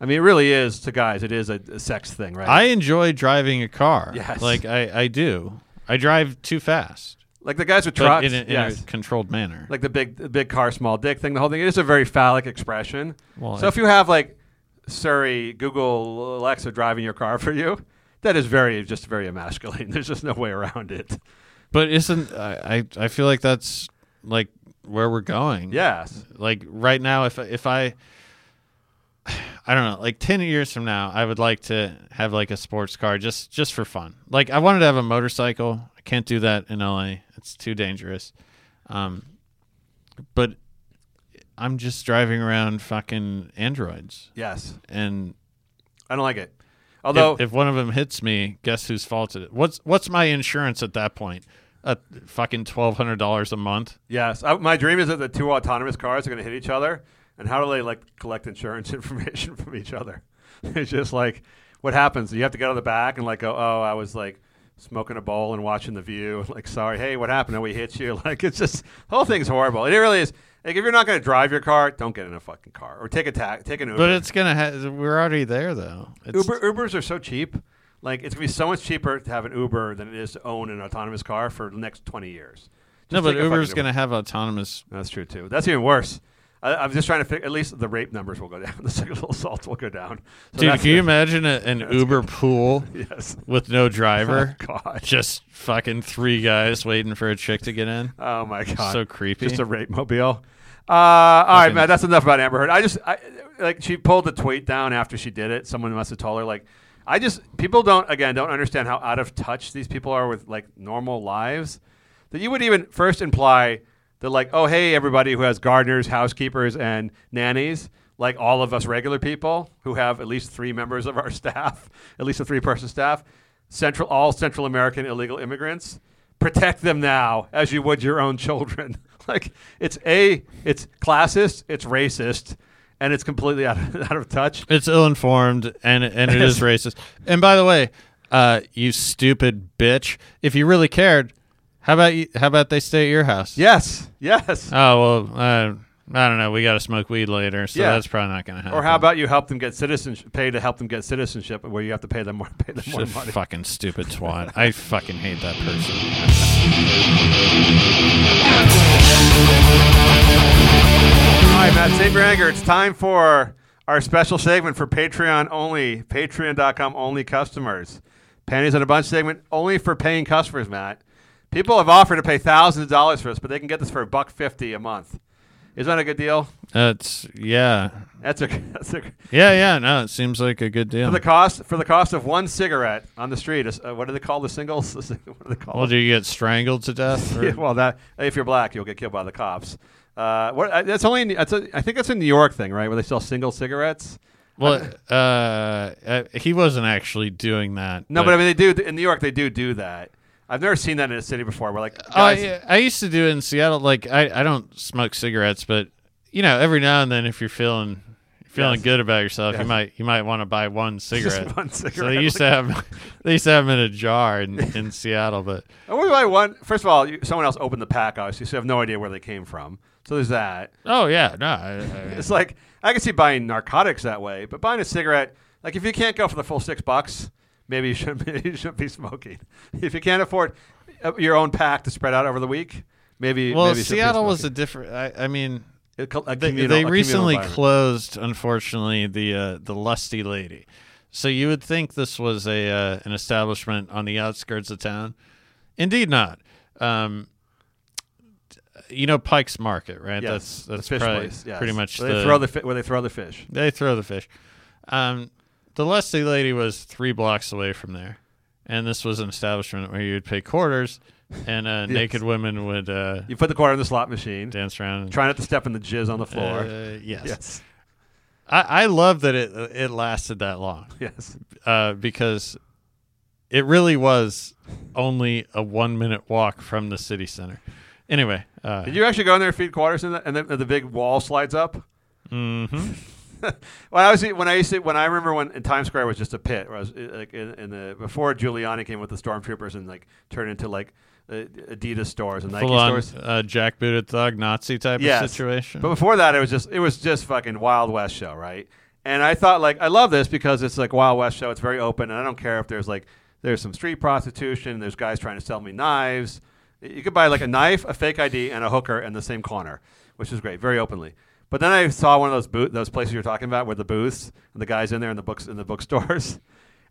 I mean, it really is to guys. It is a sex thing, right? I enjoy driving a car. Yes. Like, I do. I drive too fast. Like the guys with trucks. In a controlled manner. Like the big car, small dick thing, the whole thing. It is a very phallic expression. Well, so if you have, like, Siri, Google, Alexa driving your car for you, that is very emasculating. There's just no way around it. But isn't... I feel like that's, like, where we're going. Yes. Like, right now, if I don't know, like 10 years from now, I would like to have like a sports car just for fun. Like I wanted to have a motorcycle. I can't do that in LA. It's too dangerous. But I'm just driving around fucking androids. Yes. And I don't like it. Although if one of them hits me, guess whose fault it is? What's my insurance at that point? Fucking $1,200 a month. Yes. My dream is that the two autonomous cars are going to hit each other. And how do they like collect insurance information from each other? It's just like, what happens? You have to go to the back and like go, oh, I was like smoking a bowl and watching The View. Like, sorry, hey, what happened? And we hit you. Like, it's just, the whole thing's horrible. It really is. Like, if you're not going to drive your car, don't get in a fucking car or take an Uber. But it's going to we're already there though. Ubers are so cheap. Like, it's going to be so much cheaper to have an Uber than it is to own an autonomous car for the next 20 years. Just no, but Uber's going to have autonomous. That's true too. That's even worse. I'm just trying to figure, at least the rape numbers will go down. The sexual assaults will go down. So dude, can you imagine an Uber pool yes. with no driver? Oh, God. Just fucking three guys waiting for a chick to get in? Oh, my God. So creepy. Just a rape mobile. All right, man, that's enough about Amber Heard. She pulled the tweet down after she did it. Someone must have told her, like, people don't understand how out of touch these people are with, like, normal lives. That you would even first imply... They're like, oh, hey, everybody who has gardeners, housekeepers, and nannies, like all of us regular people who have at least three members of our staff, at least a three-person staff, all Central American illegal immigrants, protect them now as you would your own children. Like, it's classist, it's racist, and it's completely out of touch. It's ill-informed, and it is racist. And by the way, you stupid bitch, if you really cared... How about they stay at your house? Yes. Yes. Oh, well, I don't know. We got to smoke weed later, so that's probably not going to happen. Or how about you help them get citizenship, pay to help them get citizenship, where you have to pay them more money. Fucking stupid twat. I fucking hate that person. All right, Matt, save your anger. It's time for our special segment for Patreon.com only customers. Panties on a Bunch segment only for paying customers, Matt. People have offered to pay thousands of dollars for this, but they can get this for $150 a month. Isn't that a good deal? No, it seems like a good deal. For the cost of one cigarette on the street, what do they call the singles? Do you get strangled to death? Yeah, well, that if you're black, you'll get killed by the cops. I think that's a New York thing, right? Where they sell single cigarettes. Well, he wasn't actually doing that. No, but I mean, they do in New York. They do that. I've never seen that in a city before. We're like, guys. I used to do it in Seattle. Like, I don't smoke cigarettes, but you know, every now and then, if you're feeling good about yourself, you might want to buy one cigarette. Just one cigarette. So they used to have them in a jar in Seattle, but I wonder why one. First of all, someone else opened the pack, obviously, so you have no idea where they came from. So there's that. Oh yeah, no, it's like I can see buying narcotics that way, but buying a cigarette, like if you can't go for the full $6. Maybe you shouldn't be smoking. If you can't afford your own pack to spread out over the week, maybe Seattle was a different... they recently closed, unfortunately, the Lusty Lady. So you would think this was an establishment on the outskirts of town. Indeed not. you know Pike's Market, right? Yes. That's the fish probably place. Yes. Pretty much where where they throw the fish. They throw the fish. The Lusty Lady was 3 blocks away from there, and this was an establishment where you'd pay quarters, and yes. Naked women would. You put the quarter in the slot machine, dance around, and try not to step in the jizz on the floor. Yes. I love that it lasted that long. Yes, because it really was only a 1-minute walk from the city center. Anyway, did you actually go in there and feed quarters in that, and then the big wall slides up? Mm-hmm. I remember when Times Square was just a pit, where I was like in the before Giuliani came with the stormtroopers and like turned into like Adidas stores and Nike stores, jackbooted thug Nazi type of situation. But before that, it was just fucking Wild West show, right? And I thought like I love this because it's like Wild West show. It's very open, and I don't care if there's some street prostitution. There's guys trying to sell me knives. You could buy like a knife, a fake ID, and a hooker in the same corner, which is great, very openly. But then I saw one of those places you're talking about with the booths and the guys in there in the bookstores,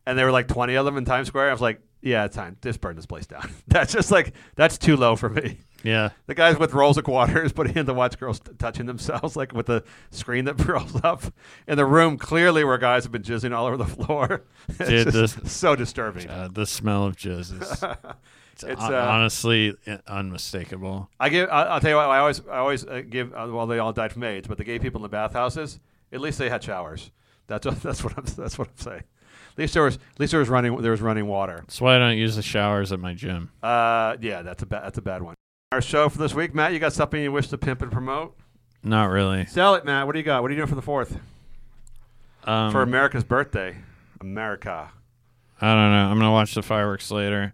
and there were like 20 of them in Times Square. I was like, yeah, it's time. Just burn this place down. That's too low for me. Yeah. The guys with rolls of quarters putting in to watch girls touching themselves, like with the screen that rolls up in the room clearly where guys have been jizzing all over the floor. It's so disturbing. The smell of jizz is... It's honestly unmistakable. I'll tell you what. I always give. Well, they all died from AIDS, but the gay people in the bathhouses, at least they had showers. That's what I'm saying. At least there was running water. That's why I don't use the showers at my gym. That's a bad one. Our show for this week, Matt. You got something you wish to pimp and promote? Not really. Sell it, Matt. What do you got? What are you doing for the 4th? For America's birthday, America. I don't know. I'm gonna watch the fireworks later.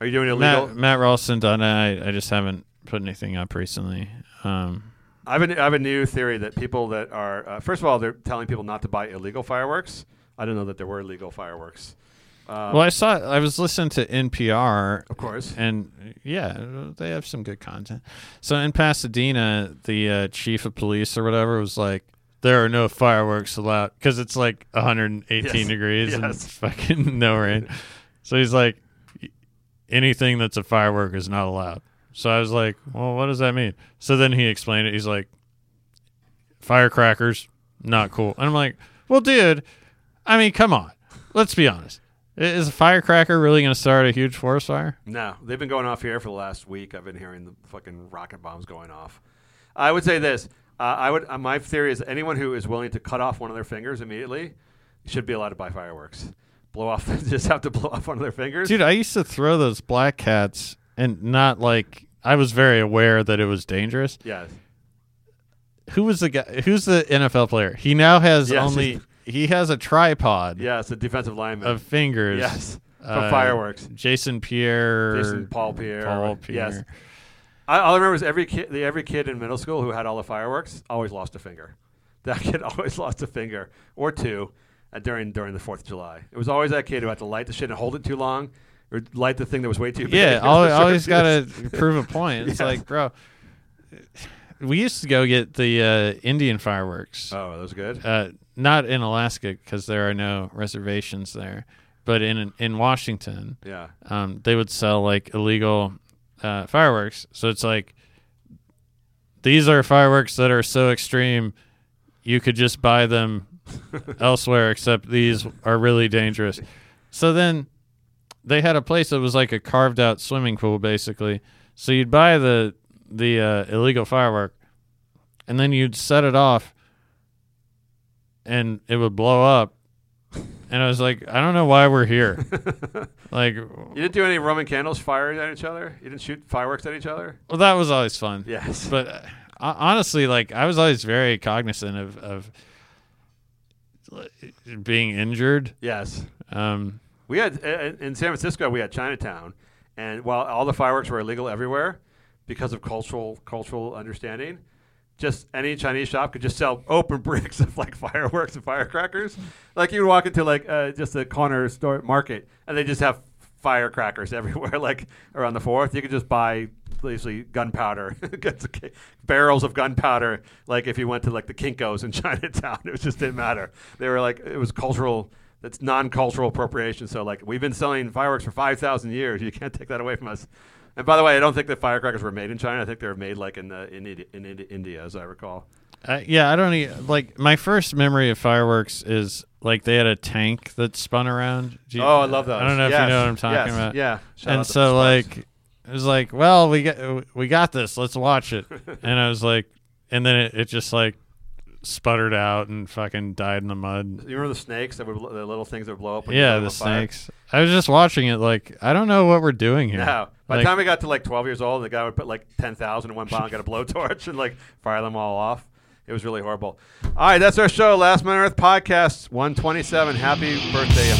Are you doing illegal? Matt Ralston done it. I just haven't put anything up recently. I have a new theory that people that are first of all they're telling people not to buy illegal fireworks. I don't know that there were illegal fireworks. I was listening to NPR, of course, and yeah, they have some good content. So in Pasadena, the chief of police or whatever was like, there are no fireworks allowed because it's like 118 degrees and it's fucking no rain. So he's like, anything that's a firework is not allowed. So I was like, well, what does that mean? So then he explained it. He's like, firecrackers, not cool. And I'm like, well, dude, I mean, come on. Let's be honest. Is a firecracker really going to start a huge forest fire? No. They've been going off here for the last week. I've been hearing the fucking rocket bombs going off. I would say this. My theory is anyone who is willing to cut off one of their fingers immediately should be allowed to buy fireworks. Just have to blow off one of their fingers. Dude, I used to throw those black cats and not like I was very aware that it was dangerous. Yes. Who was the guy? Who's the NFL player? He now has he has a tripod. Yeah, it's a defensive lineman of fingers. Yes, for fireworks. Jason Paul Pierre. Yes. All I remember is every kid in middle school who had all the fireworks always lost a finger. That kid always lost a finger or two. During the 4th of July. It was always that kid who had to light the shit and hold it too long or light the thing that was way too big. Yeah, always got to prove a point. It's like, bro, we used to go get the Indian fireworks. Oh, those are good? Not in Alaska because there are no reservations there, but in Washington, they would sell like illegal fireworks. So it's like, these are fireworks that are so extreme, you could just buy them elsewhere, except these are really dangerous. So then they had a place that was like a carved out swimming pool basically, so you'd buy the illegal firework and then you'd set it off and it would blow up, and I was like, I don't know why we're here. Like, you didn't do any Roman candles fired at each other? You didn't shoot fireworks at each other? Well, that was always fun. Yes, but honestly, like, I was always very cognizant of being injured. Yes. We had in San Francisco, we had Chinatown, and while all the fireworks were illegal everywhere because of cultural understanding, just any Chinese shop could just sell open bricks of like fireworks and firecrackers. Like, you would walk into like just a corner store market and they just have firecrackers everywhere. Like around the 4th, you could just buy basically gunpowder, barrels of gunpowder. Like if you went to like the Kinkos in Chinatown, it just didn't matter. They were like, it was cultural. That's non-cultural appropriation. So like, we've been selling fireworks for 5,000 years. You can't take that away from us. And by the way, I don't think the firecrackers were made in China. I think they were made like in India, as I recall. Yeah, I don't even, like, my first memory of fireworks is like they had a tank that spun around. I love those. I don't know if you know what I'm talking about. Yeah. And so like it was like, well, we got this. Let's watch it. And I was like, and then it just like sputtered out and fucking died in the mud. You remember the snakes that were the little things that would blow up? When you the snakes. Fire? I was just watching it like, I don't know what we're doing here. No. By the time we got to like 12 years old, the guy would put like 10,000 in one bottle, got a blowtorch, and like fire them all off. It was really horrible. All right, that's our show. Last Man on Earth podcast 127. Happy birthday,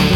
America.